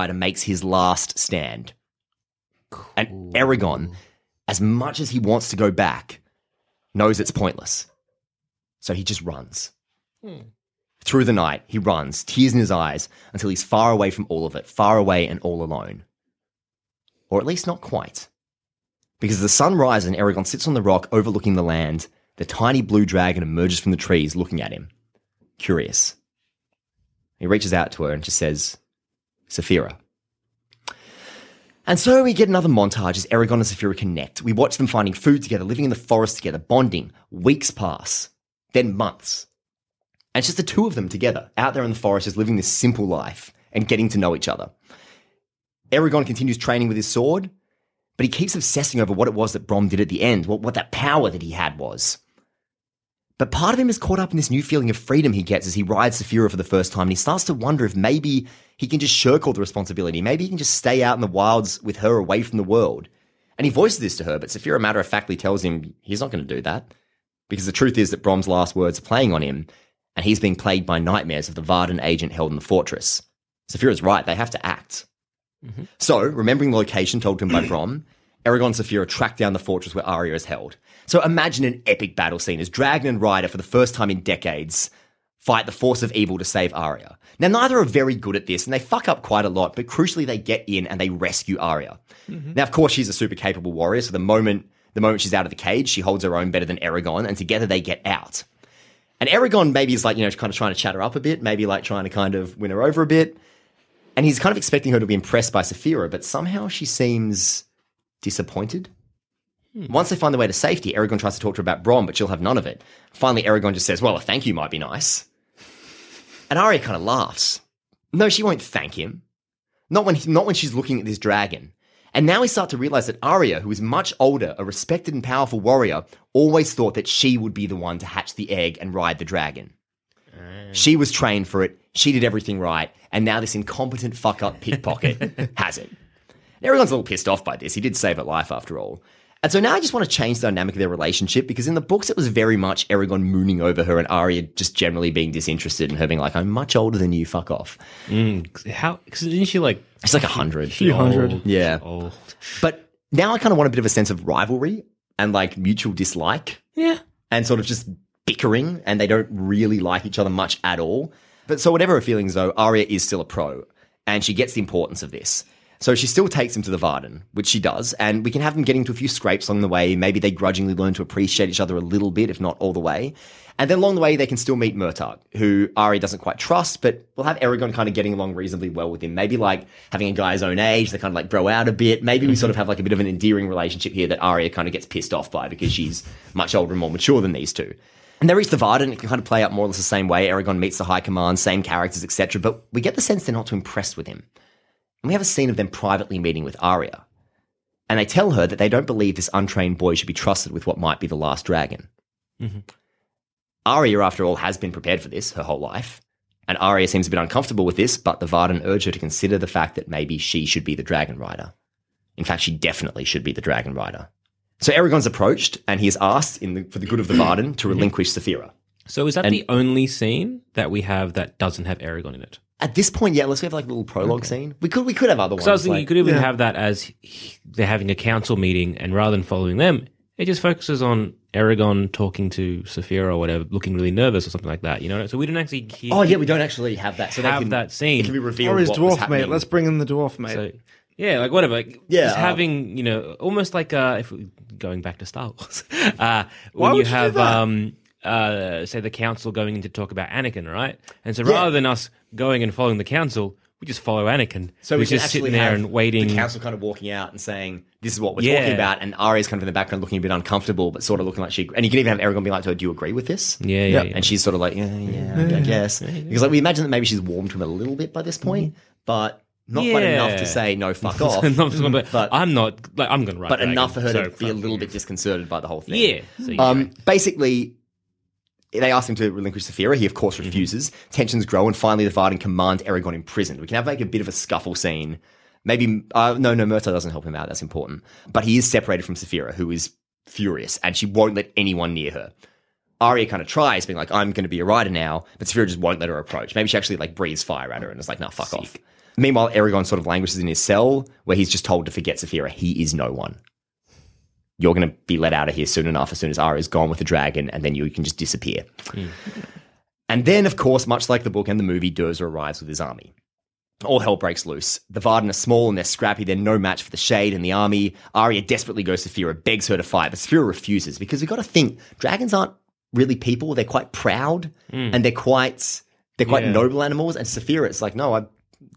Makes his last stand. Cool. And Eragon, as much as he wants to go back, knows it's pointless. So he just runs. Hmm. Through the night, he runs, tears in his eyes, until he's far away from all of it, far away and all alone. Or at least not quite. Because the sun rises and Eragon sits on the rock overlooking the land. The tiny blue dragon emerges from the trees looking at him, curious. He reaches out to her and just says... Saphira. And so we get another montage as Eragon and Saphira connect. We watch them finding food together, living in the forest together, bonding. Weeks pass, then months. And it's just the two of them together, out there in the forest, just living this simple life and getting to know each other. Eragon continues training with his sword, but he keeps obsessing over what it was that Brom did at the end, what, what that power that he had was. But part of him is caught up in this new feeling of freedom he gets as he rides Saphira for the first time, and he starts to wonder if maybe he can just shirk all the responsibility. Maybe he can just stay out in the wilds with her away from the world. And he voices this to her, but Saphira matter-of-factly tells him he's not going to do that, because the truth is that Brom's last words are playing on him, and he's being plagued by nightmares of the Varden agent held in the fortress. Saphira's right, they have to act. Mm-hmm. So, remembering the location told to him by Brom, Eragon and Saphira track down the fortress where Arya is held. So imagine an epic battle scene as Dragon and Rider, for the first time in decades, fight the force of evil to save Arya. Now, neither are very good at this, and they fuck up quite a lot, but crucially they get in and they rescue Arya. Mm-hmm. Now, of course, she's a super capable warrior, so the moment the moment she's out of the cage, she holds her own better than Eragon, and together they get out. And Eragon maybe is like, you know, kind of trying to chat her up a bit, maybe like trying to kind of win her over a bit, and he's kind of expecting her to be impressed by Saphira, but somehow she seems... disappointed. Hmm. Once they find their way to safety, Eragon tries to talk to her about Brom, but she'll have none of it. Finally, Eragon just says, well, a thank you might be nice. And Arya kind of laughs. No, she won't thank him. Not when, he, not when she's looking at this dragon. And now we start to realise that Arya, who is much older, a respected and powerful warrior, always thought that she would be the one to hatch the egg and ride the dragon. Mm. She was trained for it, she did everything right, and now this incompetent fuck-up pickpocket has it. Eragon's a little pissed off by this. He did save her life after all. And so now I just want to change the dynamic of their relationship, because in the books it was very much Eragon mooning over her and Arya just generally being disinterested and her being like, I'm much older than you, fuck off. Mm, how? Because isn't she like... She's like a hundred. She's a hundred. Yeah. Old. But now I kind of want a bit of a sense of rivalry and like mutual dislike. Yeah. And sort of just bickering, and they don't really like each other much at all. But so whatever her feelings though, Arya is still a pro and she gets the importance of this. So she still takes him to the Varden, which she does, and we can have them getting into a few scrapes along the way. Maybe they grudgingly learn to appreciate each other a little bit, if not all the way. And then along the way, they can still meet Murtagh, who Arya doesn't quite trust, but we'll have Eragon kind of getting along reasonably well with him. Maybe like having a guy his own age, they kind of like bro out a bit. Maybe we sort of have like a bit of an endearing relationship here that Arya kind of gets pissed off by because she's much older and more mature than these two. And they reach the Varden, it can kind of play out more or less the same way. Eragon meets the High Command, same characters, et cetera. But we get the sense they're not too impressed with him. And we have a scene of them privately meeting with Arya. And they tell her that they don't believe this untrained boy should be trusted with what might be the last dragon. Mm-hmm. Arya, after all, has been prepared for this her whole life. And Arya seems a bit uncomfortable with this, but the Varden urge her to consider the fact that maybe she should be the dragon rider. In fact, she definitely should be the dragon rider. So Eragon's approached, and he is asked, in the, for the good of the Varden, to relinquish Saphira. So is that and- the only scene that we have that doesn't have Eragon in it? At this point, yeah, unless we have like a little prologue okay. scene. We could we could have other ones. So I was thinking like, you could even yeah. have that as he, they're having a council meeting, and rather than following them, it just focuses on Eragon talking to Saphira or whatever, looking really nervous or something like that. You know, so we don't actually hear Oh yeah, we don't actually have that. So have they can, that scene. It can be revealed. Or his dwarf mate. Let's bring in the dwarf mate. So, yeah, like whatever. Like, yeah, just uh, having, you know, almost like uh, if we're going back to Star Wars. uh, when why would you, you have do that? um Uh, say the council going in to talk about Anakin, right? And so yeah. rather than us going and following the council, we just follow Anakin. So we're just sitting there and waiting. The council kind of walking out and saying, this is what we're yeah. talking about. And Arya's kind of in the background looking a bit uncomfortable, but sort of looking like she... And you can even have Eragon be like, do you agree with this? Yeah, yeah. Yep. yeah. And she's sort of like, yeah, yeah, yeah I guess. Yeah, yeah. Because like we imagine that maybe she's warmed to him a little bit by this point, mm-hmm. but... Not yeah. quite enough to say, no, fuck off. but, but I'm not, like, I'm going to write But dragon, enough for her so to be a little bit disconcerted by the whole thing. Yeah. So um, right. Basically, they ask him to relinquish Saphira. He, of course, refuses. Mm-hmm. Tensions grow, and finally the Varden commands Eragon imprisoned. We can have, like, a bit of a scuffle scene. Maybe, uh, no, no, Murtagh doesn't help him out. That's important. But he is separated from Saphira, who is furious, and she won't let anyone near her. Arya kind of tries, being like, I'm going to be a rider now, but Saphira just won't let her approach. Maybe she actually, like, breathes fire at her and is like, nah, fuck Sick. off. Meanwhile, Eragon sort of languishes in his cell where he's just told to forget Saphira. He is no one. You're going to be let out of here soon enough as soon as Arya's gone with the dragon, and then you can just disappear. Mm. And then, of course, much like the book and the movie, Durza arrives with his army. All hell breaks loose. The Varden are small and they're scrappy. They're no match for the Shade and the army. Arya desperately goes to Saphira, begs her to fight, but Saphira refuses, because we've got to think, dragons aren't really people. They're quite proud mm. and they're quite, they're quite yeah. noble animals. And Saphira, it's like, no, I...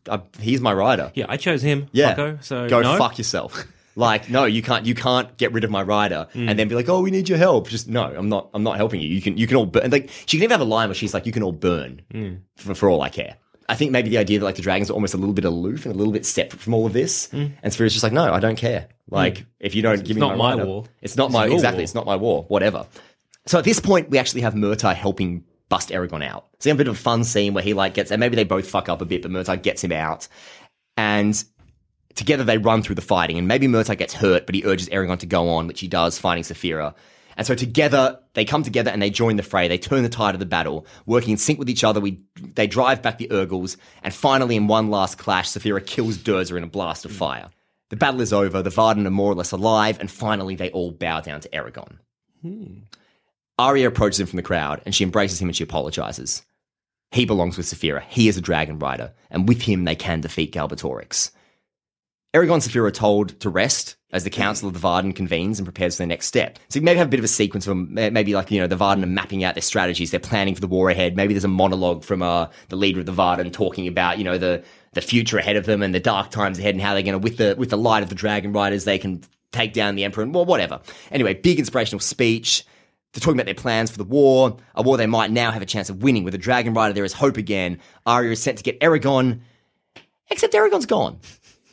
I, he's my rider. Yeah, I chose him. Yeah, fucko, so go no. fuck yourself. Like, no, you can't. You can't get rid of my rider mm. and then be like, oh, we need your help. Just no, I'm not. I'm not helping you. You can. You can all burn. Like, she can even have a line where she's like, you can all burn mm. for, for all I care. I think maybe the idea that like the dragons are almost a little bit aloof and a little bit separate from all of this, mm. and Saphira's just like, no, I don't care. Like, mm. if you don't it's, give it's me my, my rider, war. It's not it's my exactly. War. It's not my war. Whatever. So at this point, we actually have Murtagh helping bust Eragon out. So a bit of a fun scene where he like gets, and maybe they both fuck up a bit, but Murtagh gets him out, and together they run through the fighting, and maybe Murtagh gets hurt, but he urges Eragon to go on, which he does, fighting Saphira. And so together, they come together and they join the fray. They turn the tide of the battle, working in sync with each other. We They drive back the Urgals, and finally in one last clash, Saphira kills Durza in a blast of fire. The battle is over, the Varden are more or less alive, and finally they all bow down to Eragon. Hmm. Arya approaches him from the crowd, and she embraces him and she apologizes. He belongs with Saphira. He is a dragon rider, and with him they can defeat Galbatorix. Eragon and Saphira are told to rest as the Council of the Varden convenes and prepares for their next step. So you maybe have a bit of a sequence of maybe like, you know, the Varden are mapping out their strategies, they're planning for the war ahead. Maybe there's a monologue from uh, the leader of the Varden talking about, you know, the, the future ahead of them and the dark times ahead and how they're going to, with the, with the light of the dragon riders, they can take down the Emperor and well, whatever. Anyway, big inspirational speech. They're talking about their plans for the war, a war they might now have a chance of winning. With a dragon rider, there is hope again. Arya is sent to get Eragon, except Eragon's gone.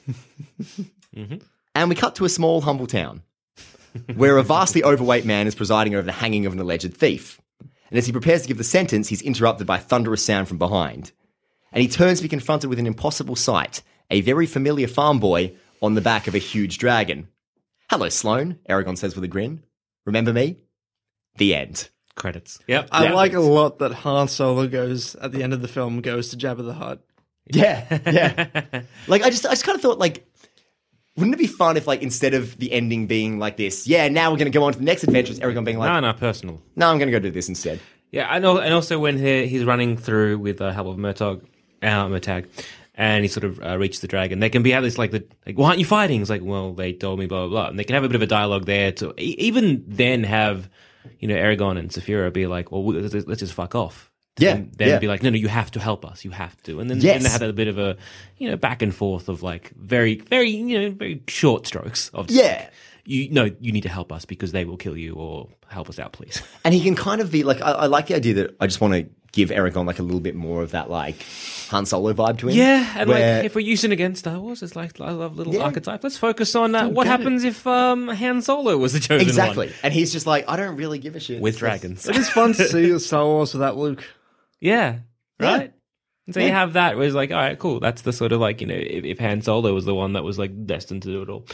mm-hmm. And we cut to a small, humble town where a vastly overweight man is presiding over the hanging of an alleged thief. And as he prepares to give the sentence, he's interrupted by a thunderous sound from behind. And he turns to be confronted with an impossible sight, a very familiar farm boy on the back of a huge dragon. Hello, Sloane, Eragon says with a grin. Remember me? The end. Credits. Yep. I yeah. like a lot that Han Solo goes, at the end of the film, goes to Jabba the Hutt. Yeah, yeah. Like, I just I just kind of thought, like, wouldn't it be fun if, like, instead of the ending being like this, yeah, now we're going to go on to the next adventure, it's Eragon being like... No, no, personal. No, I'm going to go do this instead. Yeah, I know, and also when he, he's running through with the help of Murtagh, uh, Murtagh, and he sort of uh, reaches the dragon, they can be have this, like, the, like, why aren't you fighting? It's like, well, they told me, blah, blah, blah. And they can have a bit of a dialogue there to even then have, you know, Eragon and Saphira be like, well, let's, let's just fuck off. Yeah, and then yeah. be like, no, no, you have to help us. You have to. And then, yes. then they had a bit of a, you know, back and forth of like very, very, you know, very short strokes. Of yeah. Like, you no, you need to help us because they will kill you, or help us out, please. And he can kind of be like, I, I like the idea that I just want to give Eragon like a little bit more of that like Han Solo vibe to him. Yeah, and where... like if we're using again Star Wars, it's like I love little yeah. archetype. Let's focus on uh, what happens it. if um, Han Solo was the chosen exactly. one. Exactly, and he's just like, I don't really give a shit with dragons. It is fun to see Star Wars without Luke. Yeah, right? Yeah. So yeah. you have that where it's like, all right, cool. That's the sort of like, you know, if, if Han Solo was the one that was like destined to do it all.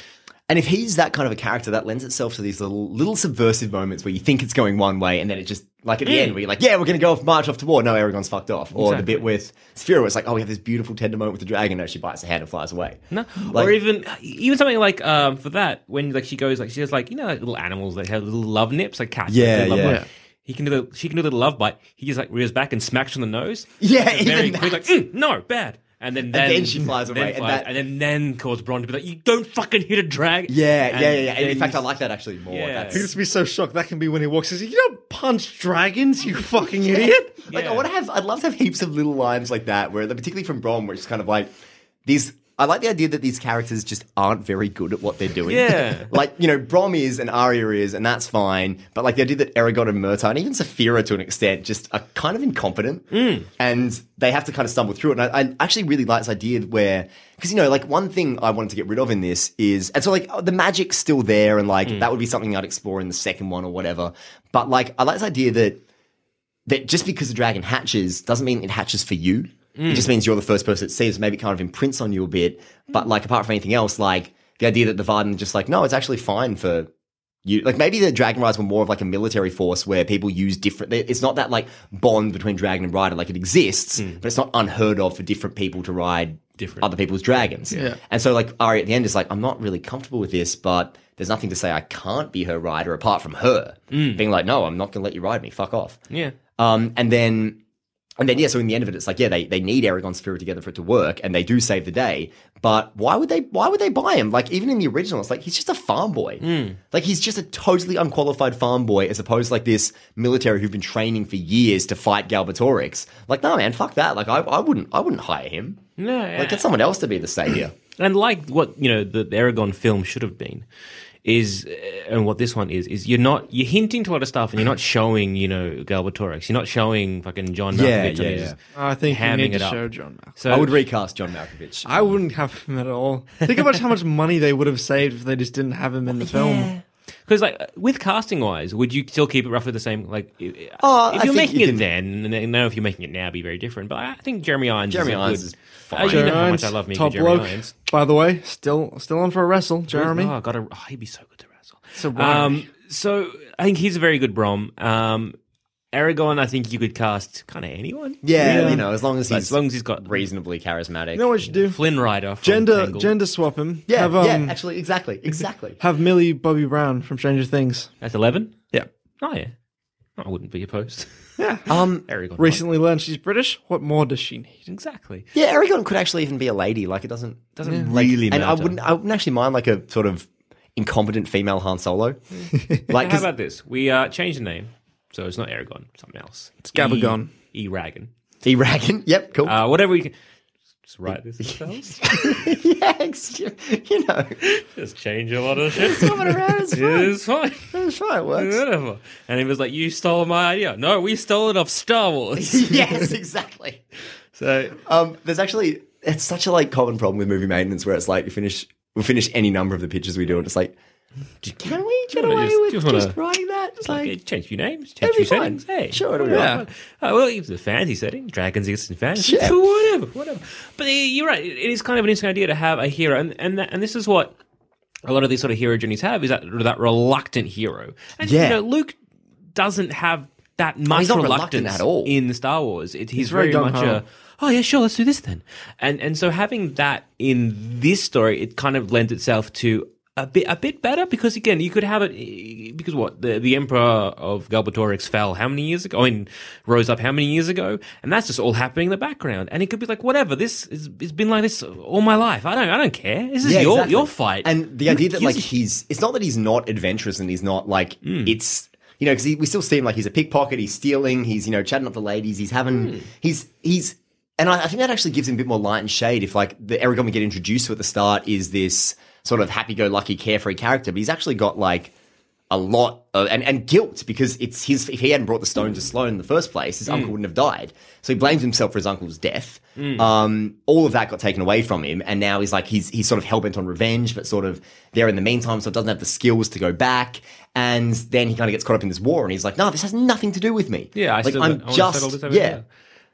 And if he's that kind of a character, that lends itself to these little, little subversive moments where you think it's going one way and then it just, like at the yeah. end, where you're like, yeah, we're going to go off, march off to war. No, Eragon's fucked off. Or exactly. the bit with Saphira where it's like, oh, we have this beautiful tender moment with the dragon. No, she bites her hand and flies away. No, like, or even even something like um, for that, when like she goes, like she has like, you know, like little animals that have little love nips, like cats. Yeah, yeah. Love yeah. He can do the, she can do the love bite. He just like rears back and smacks on the nose. Yeah, even very, that. He's like, mm, no, bad. And then, then, and then she flies away. Then flies, and, that, and then then caused Bron to be like, you don't fucking hit a dragon. Yeah, and yeah, yeah. And in fact, I like that actually more. Yeah. That's... He'd just be so shocked. That can be when he walks. He's like, you don't punch dragons, you fucking idiot. Like, yeah. I want to have, I'd love to have heaps of little lines like that, where particularly from Bron, where it's kind of like, these, I like the idea that these characters just aren't very good at what they're doing. Yeah. Like, you know, Brom is and Arya is, and that's fine. But like the idea that Eragon and Murtagh, and even Saphira to an extent, just are kind of incompetent. Mm. And they have to kind of stumble through it. And I, I actually really like this idea where, because, you know, like one thing I wanted to get rid of in this is, and so like oh, the magic's still there. And like mm. that would be something I'd explore in the second one or whatever. But like, I like this idea that that just because the dragon hatches doesn't mean it hatches for you. It just means you're the first person it sees. Maybe it kind of imprints on you a bit. But, like, apart from anything else, like, the idea that the Varden just like, no, it's actually fine for you. Like, maybe the Dragon Riders were more of, like, a military force where people use different... It's not that, like, bond between dragon and rider. Like, it exists, mm. but it's not unheard of for different people to ride different other people's dragons. Yeah. And so, like, Arya at the end is like, I'm not really comfortable with this, but there's nothing to say I can't be her rider apart from her. Mm. Being like, no, I'm not going to let you ride me. Fuck off. Yeah. Um, and then... And then, yeah, so in the end of it, it's like, yeah, they, they need Eragon and Saphira together for it to work, and they do save the day. But why would they Why would they buy him? Like, even in the original, it's like, he's just a farm boy. Mm. Like, he's just a totally unqualified farm boy as opposed to, like, this military who've been training for years to fight Galbatorix. Like, no, man, fuck that. Like, I, I wouldn't I wouldn't hire him. No, yeah. Like, get someone else to be the savior. And like what, you know, the, the Eragon film should have been is, and what this one is, is you're not, you're hinting to a lot of stuff and you're not showing, you know, Galbatorix. You're not showing fucking John Malkovich. Yeah, yeah, yeah. I think you need to show John Malkovich. So, I would recast John Malkovich. I wouldn't have him at all. Think about how much money they would have saved if they just didn't have him in the film. Because, yeah. like, with casting-wise, would you still keep it roughly the same? Like, oh, if you're making you it then, and I know if you're making it now, it'd be very different, but I think Jeremy Irons Jeremy is Irons good. Is fine. Jeremy Irons, how much I love me top Jeremy bloke. Irons. By the way, still still on for a wrestle, Jeremy. Oh, God, oh, he'd be so good to wrestle. So, um, so I think he's a very good Brom. Um, Eragon, I think you could cast kind of anyone. Yeah, yeah, you know, as long as he's as long as he's got reasonably charismatic. You know what you should do? Flynn Rider. Gender, gender swap him. Yeah, have, um, yeah, actually, exactly, exactly. Have Millie Bobby Brown from Stranger Things. That's eleven? Yeah. Oh, yeah. I wouldn't be opposed. Yeah. Um, Eragon recently learned she's British. What more does she need? Exactly. Yeah, Eragon could actually even be a lady. Like, it doesn't doesn't yeah. really like, matter. And I wouldn't, I wouldn't actually mind, like, a sort of incompetent female Han Solo. Like, how about this? We uh, change the name. So it's not Eragon. Something else. It's Gabagon. E- Eragon. Eragon. Yep, cool. Uh, whatever we can... Just write this ourselves. Yeah, you know. Just change a lot of shit. Around, it's, fine. it's fine. It's fine. It works. Whatever. And he was like, you stole my idea. No, we stole it off Star Wars. Yes, exactly. So um, there's actually, it's such a like common problem with movie maintenance where it's like, we finish, we finish any number of the pitches we do and it's like, can we get away just, with just, wanna, just writing that? Just like, like, change a few names, change a few settings. Hey, sure, it'll yeah. be uh, well, it's a fantasy setting. Dragons exist in fantasy. Yeah. Whatever, whatever. But uh, you're right. It is kind of an interesting idea to have a hero. And and, that, and this is what a lot of these sort of hero journeys have is that that reluctant hero. And yeah. you know, Luke doesn't have that much he's not reluctance reluctant at all. In Star Wars. It, he's, he's very, very much home. a, oh yeah, sure, let's do this then. And and so having that in this story, it kind of lends itself to a bit a bit better because, again, you could have it because what? The, the Emperor of Galbatorix fell how many years ago? I mean, rose up how many years ago? And that's just all happening in the background. And it could be like, whatever, this is, it's been like this all my life. I don't I don't care. This is yeah, your, exactly. your fight. And the idea that, like, he's – it's not that he's not adventurous and he's not, like, mm. it's – you know, because we still see him like he's a pickpocket, he's stealing, he's, you know, chatting up the ladies, he's having, mm. he's, he's, and I, I think that actually gives him a bit more light and shade if, like, the Eragon we get introduced to at the start is this sort of happy-go-lucky, carefree character, but he's actually got, like, a lot of, and, and guilt because it's his, if he hadn't brought the stone to Sloane in the first place, his mm. uncle wouldn't have died. So he blames himself for his uncle's death. Mm. Um, all of that got taken away from him, and now he's, like, he's, he's sort of hell-bent on revenge, but sort of there in the meantime, so doesn't have the skills to go back. And then he kind of gets caught up in this war, and he's like, "No, this has nothing to do with me. Yeah, I like, still, I'm I just all this yeah." There.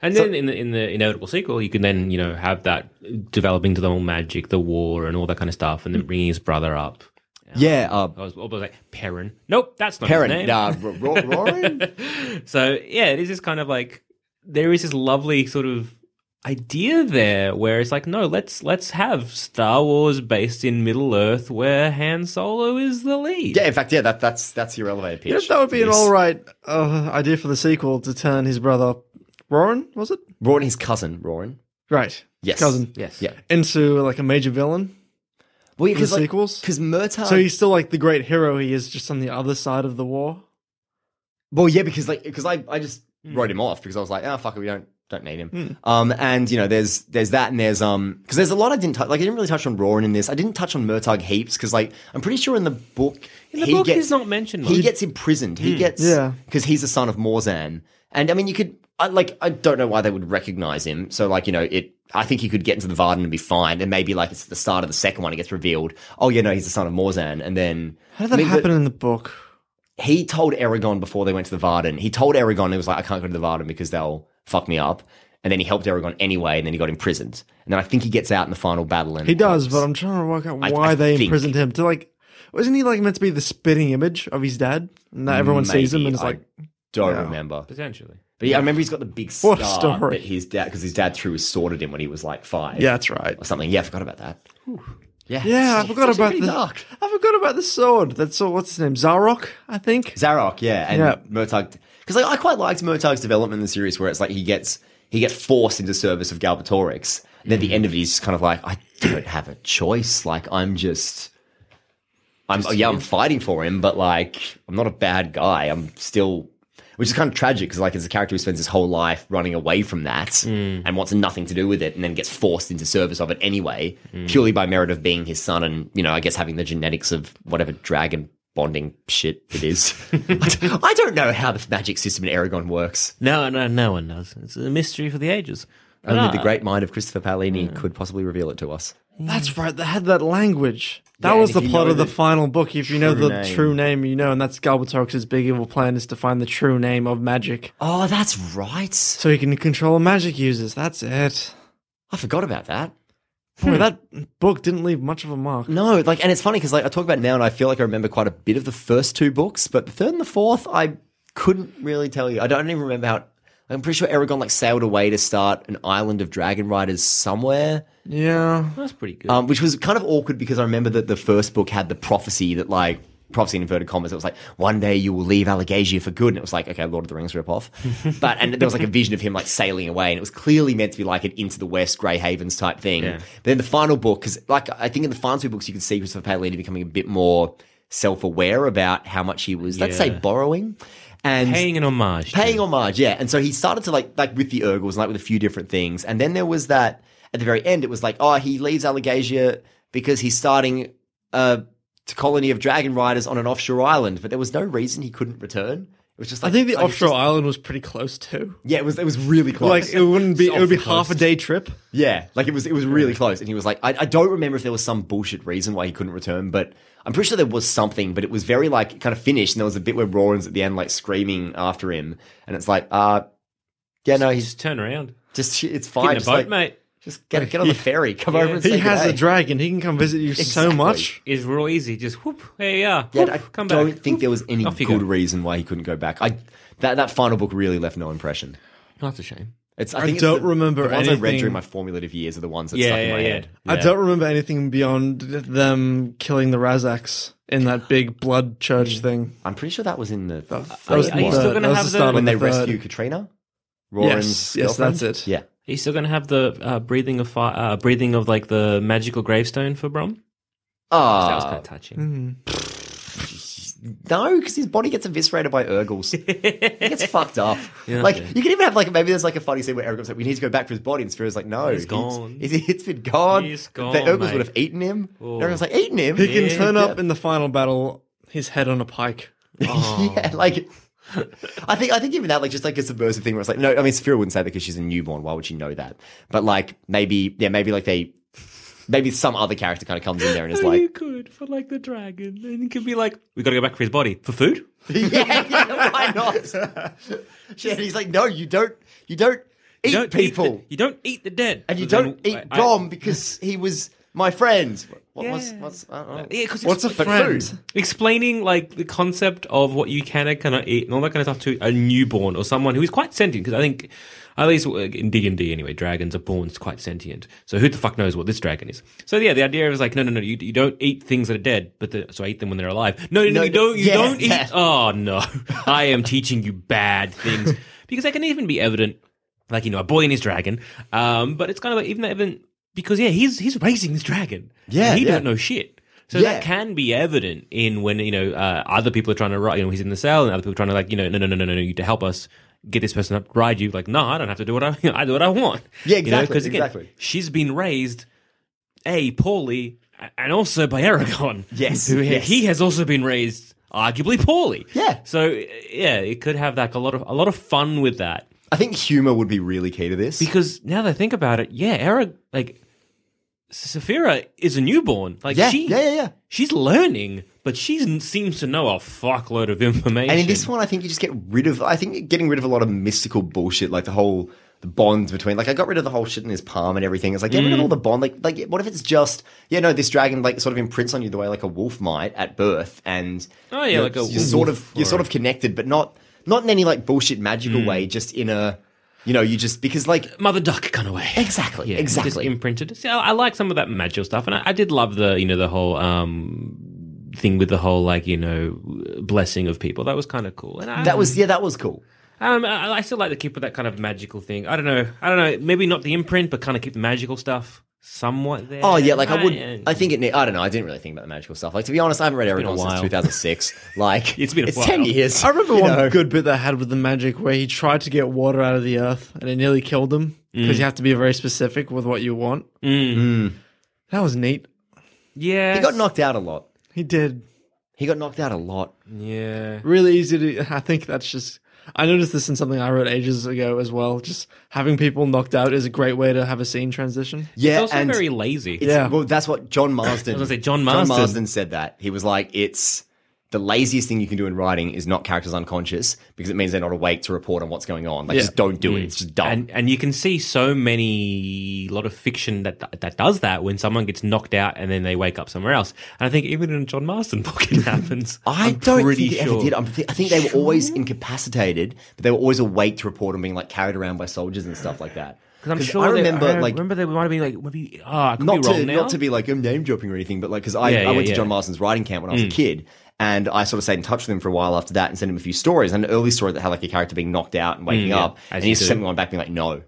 And so, then in the, in the inevitable sequel, you can then you know have that developing to the whole magic, the war, and all that kind of stuff, and then bringing his brother up. Yeah, uh, I, was, I was like Perrin. Nope, that's not Perrin. His name. Nah, Roran. So yeah, it is this kind of like there is this lovely sort of idea there where it's like, no, let's let's have Star Wars based in Middle Earth where Han Solo is the lead. Yeah, in fact, yeah, that that's that's your elevator pitch. Yeah, that would be yes. an all right uh, idea for the sequel to turn his brother Roran, was it? Roran, his cousin Roran. Right. Yes. Cousin. Yes. Yeah. Into like a major villain. Well, yeah, because the like, sequels, because Murtagh. So he's still like the great hero he is, just on the other side of the war. Well, yeah, because like because I I just mm. wrote him off because I was like, oh fuck it, we don't. Don't need him. Mm. Um, and, you know, there's there's that and there's... um Because there's a lot I didn't touch... Like, I didn't really touch on Roran in this. I didn't touch on Murtagh heaps because, like, I'm pretty sure in the book... In the he book, gets, he's not mentioned. He much. gets imprisoned. Mm. He gets... Yeah. Because he's the son of Morzan. And, I mean, you could... I, like, I don't know why they would recognize him. So, like, you know, it... I think he could get into the Varden and be fine. And maybe, like, it's the start of the second one. It gets revealed. Oh, yeah, no, he's the son of Morzan. And then... How did that I mean, happen but, in the book? He told Eragon before they went to the Varden. He told Eragon, he was like, I can't go to the Varden because they'll... fuck me up, and then he helped Eragon anyway, and then he got imprisoned. And then I think he gets out in the final battle. And he does, helps. But I'm trying to work out why I, I they think. imprisoned him. To like, wasn't he like meant to be the spitting image of his dad? And that everyone Maybe, sees him, and it's I like, don't no. remember potentially. But yeah, I remember he's got the big scar that his dad, because his dad threw his sword at him when he was like five. Yeah, that's right, or something. Yeah, I forgot about that. Whew. Yeah, yeah, I forgot about the dark. I forgot about the sword. That's all. What's his name? Zarock, I think. Zarock, yeah, and yeah. Murtagh. Because like, I quite liked Murtagh's development in the series, where it's like he gets he gets forced into service of Galbatorix, and at the end of it, he's just kind of like, I don't have a choice. Like I'm just, I'm just, yeah, I'm fighting for him, but like I'm not a bad guy. I'm still, which is kind of tragic because like it's a character who spends his whole life running away from that mm. and wants nothing to do with it, and then gets forced into service of it anyway, mm. purely by merit of being his son, and you know, I guess having the genetics of whatever dragon. Bonding shit it is. I don't know how the magic system in Eragon works. No, no, no one knows. It's a mystery for the ages. Only no. the great mind of Christopher Paolini yeah. could possibly reveal it to us. That's right. They had that language. That yeah, was the plot of the, the final book. If you know the name. true name, you know, and that's Galbatorix's big evil plan is to find the true name of magic. Oh, that's right. So he can control magic users. That's it. I forgot about that. Boy, that book didn't leave much of a mark. No, like, and it's funny because like I talk about it now, and I feel like I remember quite a bit of the first two books, but the third and the fourth, I couldn't really tell you. I don't even remember how. I'm pretty sure Eragon like sailed away to start an island of dragon riders somewhere. Yeah, that's pretty good. Um, which was kind of awkward because I remember that the first book had the prophecy that like. Prophecy in inverted commas, it was like, one day you will leave Alagasia for good. And it was like, okay, Lord of the Rings ripoff. But, and there was like a vision of him like sailing away. And it was clearly meant to be like an Into the West, Grey Havens type thing. Yeah. But then the final book, because like, I think in the final two books, you can see Christopher Paolini becoming a bit more self-aware about how much he was, yeah. let's say, borrowing. And paying an homage. Paying yeah. homage, yeah. And so he started to like, like with the Urgals, and like with a few different things. And then there was that, at the very end, it was like, oh, he leaves Alagasia because he's starting a, uh, to colony of dragon riders on an offshore island, but there was no reason he couldn't return. It was just like I think the like offshore just, island was pretty close too. Yeah, it was. It was really close. Like it wouldn't be. It would be half a day trip. Yeah, like it was. It was really close, and he was like, I, I don't remember if there was some bullshit reason why he couldn't return, but I'm pretty sure there was something. But it was very like kind of finished, and there was a bit where Roran's at the end, like screaming after him, and it's like, uh yeah, no, he's just turn around. Just it's fine. Get in a boat, like, mate. Just get get on the ferry. Come yeah. over and he say He has a dragon. He can come visit you exactly. so much. It's real easy. Just whoop. Hey, yeah. Whoop, yeah I come don't back. think whoop. there was any good go. reason why he couldn't go back. I that that final book really left no impression. That's a shame. It's, I, I think don't it's the, remember the ones anything. I read during my formative years are the ones that yeah, stuck in yeah, my yeah. head. Yeah. I don't remember anything beyond them killing the Razaks in that big blood church thing. I'm pretty sure that was in the. That are you still going to have the when they rescue Katrina? Roran's yes, that's it. Yeah. Are you still going to have the uh, breathing of fire, uh, breathing of like the magical gravestone for Brom? Ah, uh, that was kind of touching. Mm. No, because his body gets eviscerated by Urgals. It gets fucked up. Yeah, like yeah. you can even have like maybe there's like a funny scene where Urgals like we need to go back for his body, and Saphira's like no, he's, he's gone. He's, it's been gone. He's gone. The Urgals mate. would have eaten him. Urgals like eaten him. He yeah. can turn up yeah. in the final battle, his head on a pike. Oh. yeah, like. I think I think even that, like, just like a subversive thing where it's like, no, I mean, Saphira wouldn't say that because she's a newborn. Why would she know that? But like, maybe, yeah, maybe like they, maybe some other character kind of comes in there and is oh, like, you could for like the dragon, and it could be like, we got to go back for his body for food. yeah, yeah, why not? yeah, he's like, no, you don't, you don't eat you don't people, eat the, you don't eat the dead, and you don't then, eat I, Brom I, because he was my friend. What yeah. was, what's I don't know. Yeah, what's a friend? Food. Explaining like the concept of what you can and cannot eat and all that kind of stuff to a newborn or someone who is quite sentient, because I think at least in D and D anyway, dragons are born quite sentient. So who the fuck knows what this dragon is? So yeah, the idea is like no, no, no, you, you don't eat things that are dead, but the, so I eat them when they're alive. No, no, no you don't. You yeah, don't yeah. eat. Oh no, I am teaching you bad things because they can even be evident, like you know, a boy and his dragon. Um, but it's kind of like even that evident. Because, yeah, he's he's raising this dragon. Yeah, He yeah. don't know shit. So yeah. that can be evident in when, you know, uh, other people are trying to, you know, he's in the cell and other people are trying to, like, you know, no, no, no, no, no, no, you to help us get this person up, ride you. Like, no, nah, I don't have to do what I, I do what I want. Yeah, exactly. Because, you know, again, exactly. she's been raised, A, poorly, and also by Eragon. Yes. Who yes. He has also been raised arguably poorly. Yeah. So, yeah, it could have, like, a lot of a lot of fun with that. I think humor would be really key to this. Because now that I think about it, yeah, Eragon, like... Saphira is a newborn. Like yeah, she, yeah, yeah, yeah. She's learning, but she seems to know a fuckload of information. And in this one, I think you just get rid of. I think getting rid of a lot of mystical bullshit, like the whole the bonds between. Like I got rid of the whole shit in his palm and everything. It's like get mm. rid of all the bond. Like, like what if it's just yeah, no, this dragon like sort of imprints on you the way like a wolf might at birth, and oh yeah, you know, like a you're wolf sort of you're or... sort of connected, but not not in any like bullshit magical mm. way. Just in a. You know, you just because like Mother Duck kind of way. Exactly, yeah, exactly. Just imprinted. See, I, I like some of that magical stuff, and I, I did love the you know the whole um, thing with the whole like you know blessing of people. That was kind of cool. And I, that was yeah, that was cool. Um, I, I still like to keep with that kind of magical thing. I don't know, I don't know. Maybe not the imprint, but kind of keep the magical stuff somewhat there. Oh yeah, like I would. I, I think it. I don't know. I didn't really think about the magical stuff. Like to be honest, I haven't read Eragon since two thousand six. Like it's been a it's while. ten years. I remember you one know. good bit that I had with the magic where he tried to get water out of the earth and it nearly killed him because mm. you have to be very specific with what you want. Mm. Mm. That was neat. Yeah, he got knocked out a lot. He did. He got knocked out a lot. Yeah, really easy to. I think that's just. I noticed this in something I wrote ages ago as well. Just having people knocked out is a great way to have a scene transition. Yeah, it's also and very lazy. Yeah, well, that's what John Marsden. I was gonna say John Marsden. John Marsden said that he was like, "It's the laziest thing you can do in writing is not characters unconscious because it means they're not awake to report on what's going on. Like, yeah. just don't do mm. it. It's just dumb." And, and you can see so many lot of fiction that th- that does that when someone gets knocked out and then they wake up somewhere else. And I think even in a John Marsden book, it happens. I I'm don't pretty think it sure. ever did. I'm th- I think they were always incapacitated, but they were always awake to report on being like carried around by soldiers and stuff like that. Because I'm Cause sure I remember, they, I like, remember they might have been like, maybe, ah, oh, not be wrong to now. Not to be like I'm name dropping or anything, but like because I, yeah, I yeah, went yeah. to John Marsden's writing camp when I was mm. a kid. And I sort of stayed in touch with him for a while after that and sent him a few stories. And an early story that had like a character being knocked out and waking mm, yeah, up. And he sent me one back being like, no,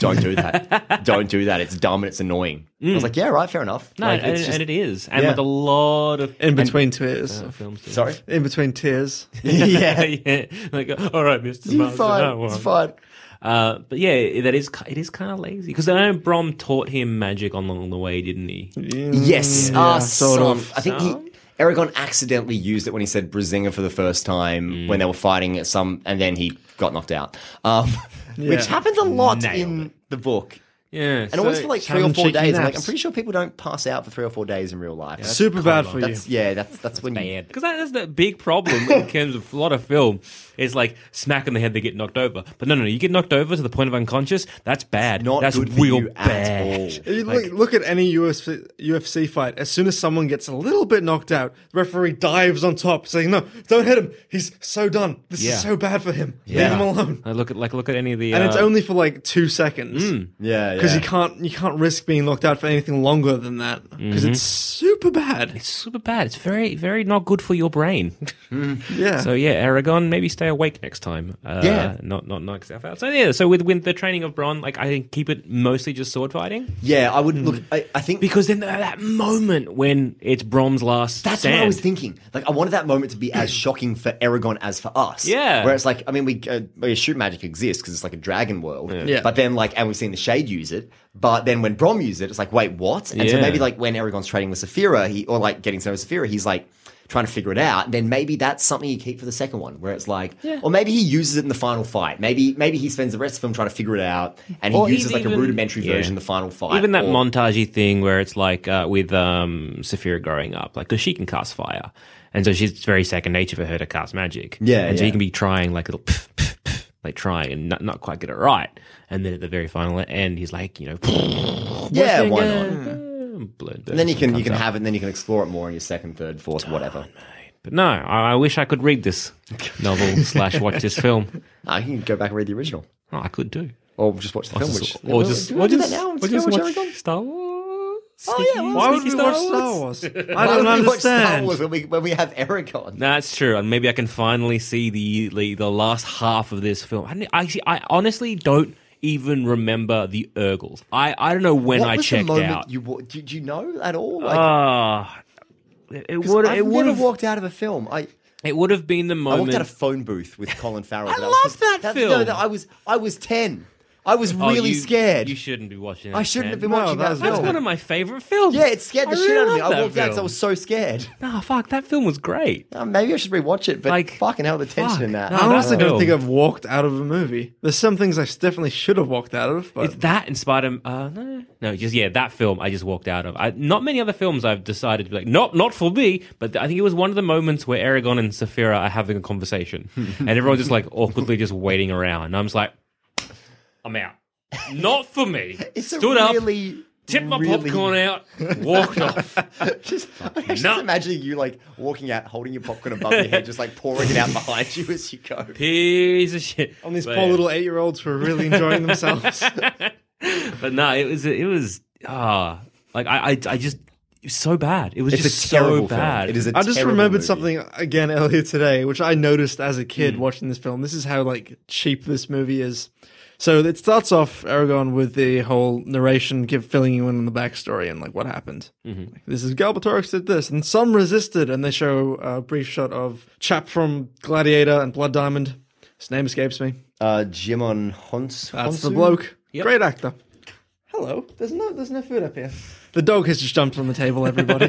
don't do that. Don't do that. It's dumb and it's annoying. Mm. I was like, yeah, right, fair enough. No, like, and, it's just, and it is. And yeah. like a lot of... In between and, tears. Uh, films Sorry? In between tears. yeah. yeah. Like, all right, Mister You're Martin, fine. No, it's fine. Uh, but yeah, that is it is kind of lazy because I know Brom taught him magic along the way, didn't he? Yeah. Yes. Yeah. Uh, sort, sort of. of. I think so? he... Eragon accidentally used it when he said Brazinga for the first time mm. when they were fighting at some, and then he got knocked out, um, yeah. which happens a lot Nailed in it. the book. Yeah. And so it was for like three or four days. I'm, like, I'm pretty sure people don't pass out for three or four days in real life. Yeah, super bad for that's, you. Yeah, that's that's, that's when bad. you... Because that, that's the big problem in terms of a lot of film. It's like smack in the head, they get knocked over. But no, no, no. You get knocked over to the point of unconscious, that's bad. It's not that's good real for you bad. At all. You like, look at any U F C fight. As soon as someone gets a little bit knocked out, the referee dives on top saying, no, don't hit him. He's so done. This yeah. is so bad for him. Yeah. Leave him alone. I look at like look at any of the... And uh, it's only for like two seconds. Mm. Yeah, yeah. Because you can't you can't risk being knocked out for anything longer than that because mm-hmm. it's super bad. It's super bad. It's very very not good for your brain. Mm. Yeah. So yeah, Eragon, maybe stay awake next time. Uh, yeah. Not not knock yourself out. So yeah. So with with the training of Bron, like I think keep it mostly just sword fighting. Yeah, I wouldn't look. I, I think because then that moment when it's Brom's last. That's stand. What I was thinking. Like I wanted that moment to be as shocking for Eragon as for us. Yeah. Where it's like I mean we uh, we assume magic exists because it's like a dragon world. Yeah. yeah. But then like and we've seen the Shade use it. But then when Brom used it, it's like, wait, what? And yeah. so maybe like when Eragon's trading with Saphira, he or like getting to know Saphira, he's like trying to figure it out. And then maybe that's something you keep for the second one, where it's like, yeah. or maybe he uses it in the final fight. Maybe maybe he spends the rest of them trying to figure it out, and he or uses like even, a rudimentary yeah. version in the final fight. Even that or, montagey thing where it's like uh, with um, Saphira growing up, like because she can cast fire, and so she's it's very second nature for her to cast magic. Yeah, and yeah. so you can be trying like little. Pff, pff, pff, like trying and not, not quite get it right. And then at the very final end, he's like, you know, yeah, why not? Blood and then you can you can up. have it and then you can explore it more in your second, third, fourth, Darn, whatever. Mate. But no, I, I wish I could read this novel slash watch this film. I no, can go back and read the original. Oh, I could do. Or just watch the or film. Just, which, or yeah, just, or do, just, do that now. Or just watch, watch Star Wars. Sneaky, oh, yeah, well, why would we Star watch Star Wars? I don't understand. Watch Star Wars when we, when we have Eragon. That's true, and maybe I can finally see the the, the last half of this film. I, I, I honestly don't even remember the Urgals. I, I don't know when what I was checked the moment out. You, did you know at all? Like, uh, it would it would have walked out of a film. I. It would have been the moment. I walked out of a phone booth with Colin Farrell. I love that, that film. No, no, I was I was ten. I was really oh, you, scared. You shouldn't be watching that. I shouldn't have been no, watching that film. That's one of my favourite films. Yeah, it scared the I shit really out of me. I walked out because I was so scared. Nah, no, fuck, that film was great. No, maybe I should rewatch it, but like, fucking hell, the fuck. tension in that. No, I honestly don't think I've walked out of a movie. There's some things I definitely should have walked out of. But... It's that and Spider-Man. Uh, no, no, just, yeah, that film I just walked out of. I, not many other films I've decided to be like, not, not for me, but I think it was one of the moments where Eragon and Saphira are having a conversation and everyone's just like awkwardly just waiting around. And I'm just like, I'm out. Not for me. It's Stood a really, up, tipped my really... popcorn out, walked off. Just, I'm just no. imagining you like walking out, holding your popcorn above your head, just like pouring it out behind you as you go. Piece of shit. And these but, poor yeah. little eight-year-olds who are really enjoying themselves. But no, it was it was ah oh, like I, I I just it was so bad. It was it's just so bad. Film. It is. A I just remembered movie. something again earlier today, which I noticed as a kid mm. watching this film. This is how like cheap this movie is. So it starts off, Eragon, with the whole narration, give, filling you in on the backstory and like what happened. Mm-hmm. Like, this is Galbatorix did this, and some resisted, and they show a brief shot of chap from Gladiator and Blood Diamond. His name escapes me. Uh, Jimon Hons. That's Honsu? the bloke. Yep. Great actor. Hello. There's no, there's no food up here. The dog has just jumped from the table, everybody.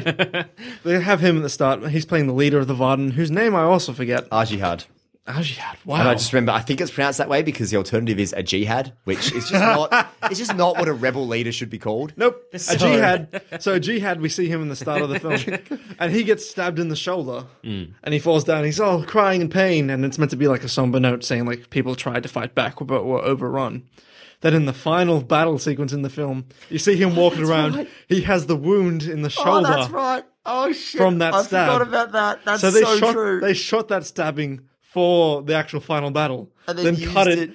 They have him at the start. He's playing the leader of the Varden, whose name I also forget. Ajihad. A jihad. Wow. And I just remember, I think it's pronounced that way because the alternative is a jihad, which is just not it's just not what a rebel leader should be called. Nope. So. A jihad. So a jihad, we see him in the start of the film. And he gets stabbed in the shoulder. Mm. And he falls down. He's all crying in pain. And it's meant to be like a somber note saying like people tried to fight back but were overrun. Then in the final battle sequence in the film, you see him walking oh, around. Right. He has the wound in the shoulder. Oh, that's right. Oh, shit. From that I stab. I forgot about that. That's so, they so shot, true. They shot that stabbing for the actual final battle, and then, then cut it, it,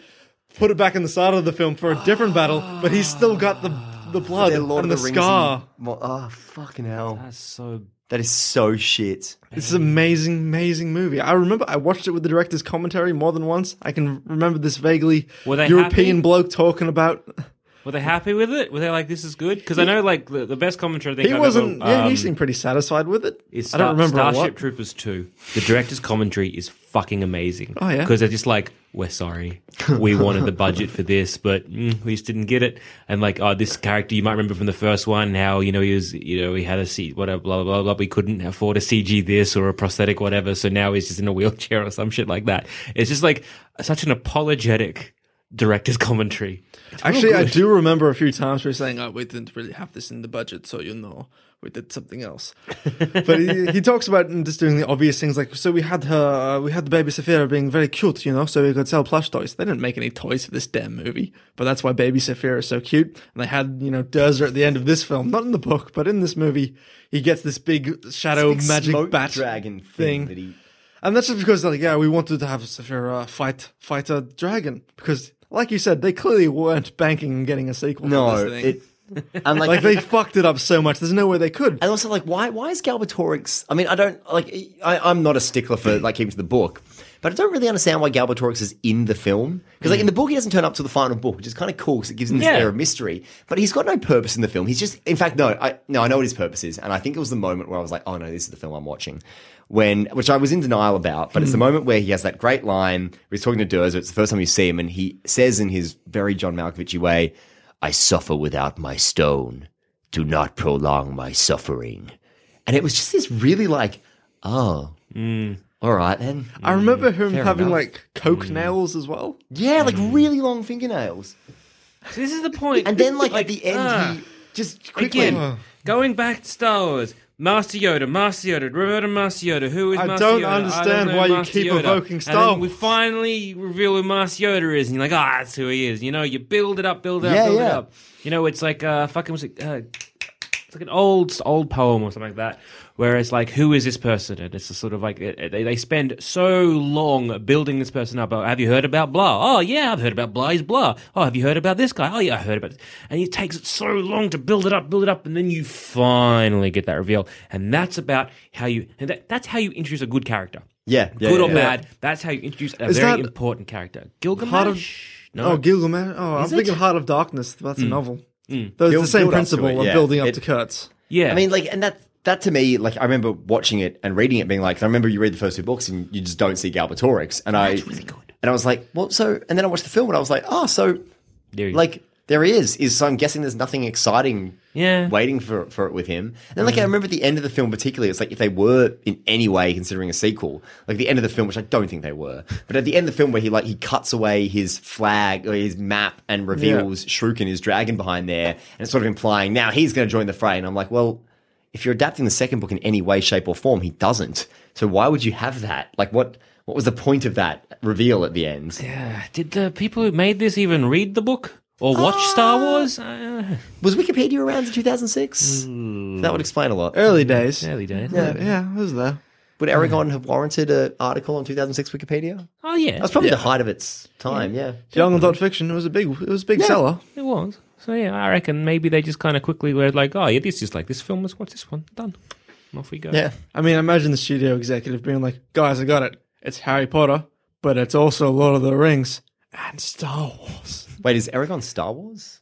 put it back in the side of the film for a different battle, but he's still got the the blood Lord and of the, the Rings scar. And, oh, fucking hell. That's so... That is so shit. This is an amazing, amazing movie. I remember I watched it with the director's commentary more than once. I can remember this vaguely European happy? bloke talking about... Were they happy with it? Were they like, this is good? Because I know like the, the best commentary I think He I've wasn't... Ever, um, yeah, he seemed pretty satisfied with it. Is Star, I don't remember Starship what. Troopers two. The director's commentary is fucking amazing. Oh, yeah? Because they're just like, we're sorry. We wanted the budget for this, but mm, we just didn't get it. And like, oh, this character, you might remember from the first one, how, you know, he was, you know, he had a seat, whatever, blah, blah, blah, blah. We couldn't afford a C G this or a prosthetic whatever, so now he's just in a wheelchair or some shit like that. It's just like such an apologetic... director's commentary. It's Actually, I do remember a few times we were saying, oh, we didn't really have this in the budget, so you know, we did something else. But he, he talks about just doing the obvious things, like, so we had her, we had the baby Saphira being very cute, you know, so we could sell plush toys. They didn't make any toys for this damn movie, but that's why baby Saphira is so cute. And they had, you know, Durza at the end of this film, not in the book, but in this movie, he gets this big shadow this big magic bat dragon thing. thing that he... And that's just because, like, yeah, we wanted to have Saphira fight, fight a dragon, because... Like you said, they clearly weren't banking on getting a sequel. No, to this thing. It, and like, like they fucked it up so much. There's no way they could. And also, like, why? Why is Galbatorix? I mean, I don't like. I, I'm not a stickler for like keeping to the book, but I don't really understand why Galbatorix is in the film, because like in the book he doesn't turn up to the final book, which is kind of cool because it gives him this yeah. air of mystery. But he's got no purpose in the film. He's just, in fact, no, I no, I know what his purpose is, and I think it was the moment where I was like, oh no, this is the film I'm watching. When, which I was in denial about, but it's the moment where he has that great line where he's talking to Durza. It's the first time you see him, and he says in his very John Malkovich way, "I suffer without my stone. Do not prolong my suffering." And it was just this really like, oh, mm. all right then. I remember him Fair having enough. like coke mm. nails as well. Yeah, like mm. really long fingernails. So this is the point. And then like, like at the end, uh, he just quickly again, going back to Star Wars. Master Yoda, Master Yoda, Roberta Master Yoda, who is I Master Yoda? I don't understand I don't why Master you keep Yoda. evoking Star Wars. And we finally reveal who Master Yoda is, and you're like, ah, oh, that's who he is. You know, you build it up, build it up, yeah, build yeah. it up. You know, it's like, uh, fucking, was it, uh, it's like an old, old poem or something like that, where it's like, who is this person? And it's a sort of like, they, they spend so long building this person up. Oh, have you heard about blah? Oh, yeah, I've heard about blah, he's blah. Oh, have you heard about this guy? Oh, yeah, I heard about this. And it takes it so long to build it up, build it up, and then you finally get that reveal. And that's about how you, and that, that's how you introduce a good character. Yeah. yeah good yeah, or yeah. bad, that's how you introduce a Is very that important character. Gilgamesh? Of, no. Oh, Gilgamesh. Oh, I'm thinking Heart of Darkness. That's mm. a novel. Mm. That's build, the same principle it, of yeah. building up it, to Kurtz. Yeah. I mean, like, and that's, that to me, like, I remember watching it and reading it being like, I remember you read the first two books and you just don't see Galbatorix. And I, really good. and I was like, well, so, and then I watched the film and I was like, oh, so, there like, is. there he is. is. So I'm guessing there's nothing exciting yeah. waiting for for it with him. And then, like, mm. I remember at the end of the film particularly, it's like if they were in any way considering a sequel, like the end of the film, which I don't think they were, but at the end of the film where he, like, he cuts away his flag or his map and reveals yeah. Shrukin, his dragon behind there, and it's sort of implying now he's going to join the fray. And I'm like, well, if you're adapting the second book in any way, shape, or form, he doesn't. So why would you have that? Like, what what was the point of that reveal at the end? Yeah. Did the people who made this even read the book or watch uh, Star Wars? Uh, was Wikipedia around in two thousand six? Mm. That would explain a lot. Early days. Early days. Yeah, yeah, it was there. Would Eragon have warranted an article on two thousand six Wikipedia? Oh, yeah. That was probably yeah. the height of its time, yeah. yeah. Young adult fiction, it was a big, it was a big yeah, seller. It was. So, yeah, I reckon maybe they just kind of quickly were like, oh, yeah, this is like this film. Let's watch this one. Done. And off we go. Yeah. I mean, imagine the studio executive being like, guys, I got it. It's Harry Potter, but it's also Lord of the Rings and Star Wars. Wait, is Eragon Star Wars?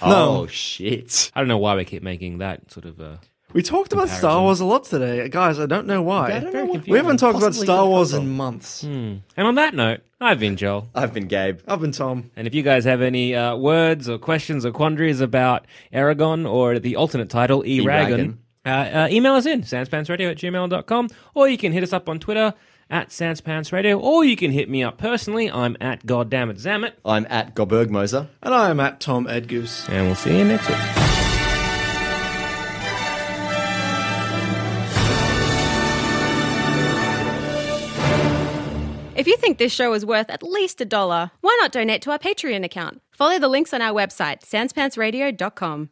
oh, no. shit. I don't know why we keep making that sort of uh We talked comparison. about Star Wars a lot today. Guys, I don't know why. Yeah, I don't know what, we haven't talked Possibly about Star Wars in months. Hmm. And on that note, I've been Joel. I've been Gabe. I've been Tom. And if you guys have any uh, words or questions or quandaries about Eragon or the alternate title, Eragon, uh, uh, email us in, sans pants radio at gmail dot com, or you can hit us up on Twitter at sans pants radio, or you can hit me up personally. I'm at goddammitzammit. I'm at Gobergmoser. And I'm at Tom Edgoose. And we'll see you next week. If you think this show is worth at least a dollar, why not donate to our Patreon account? Follow the links on our website, sans pants radio dot com.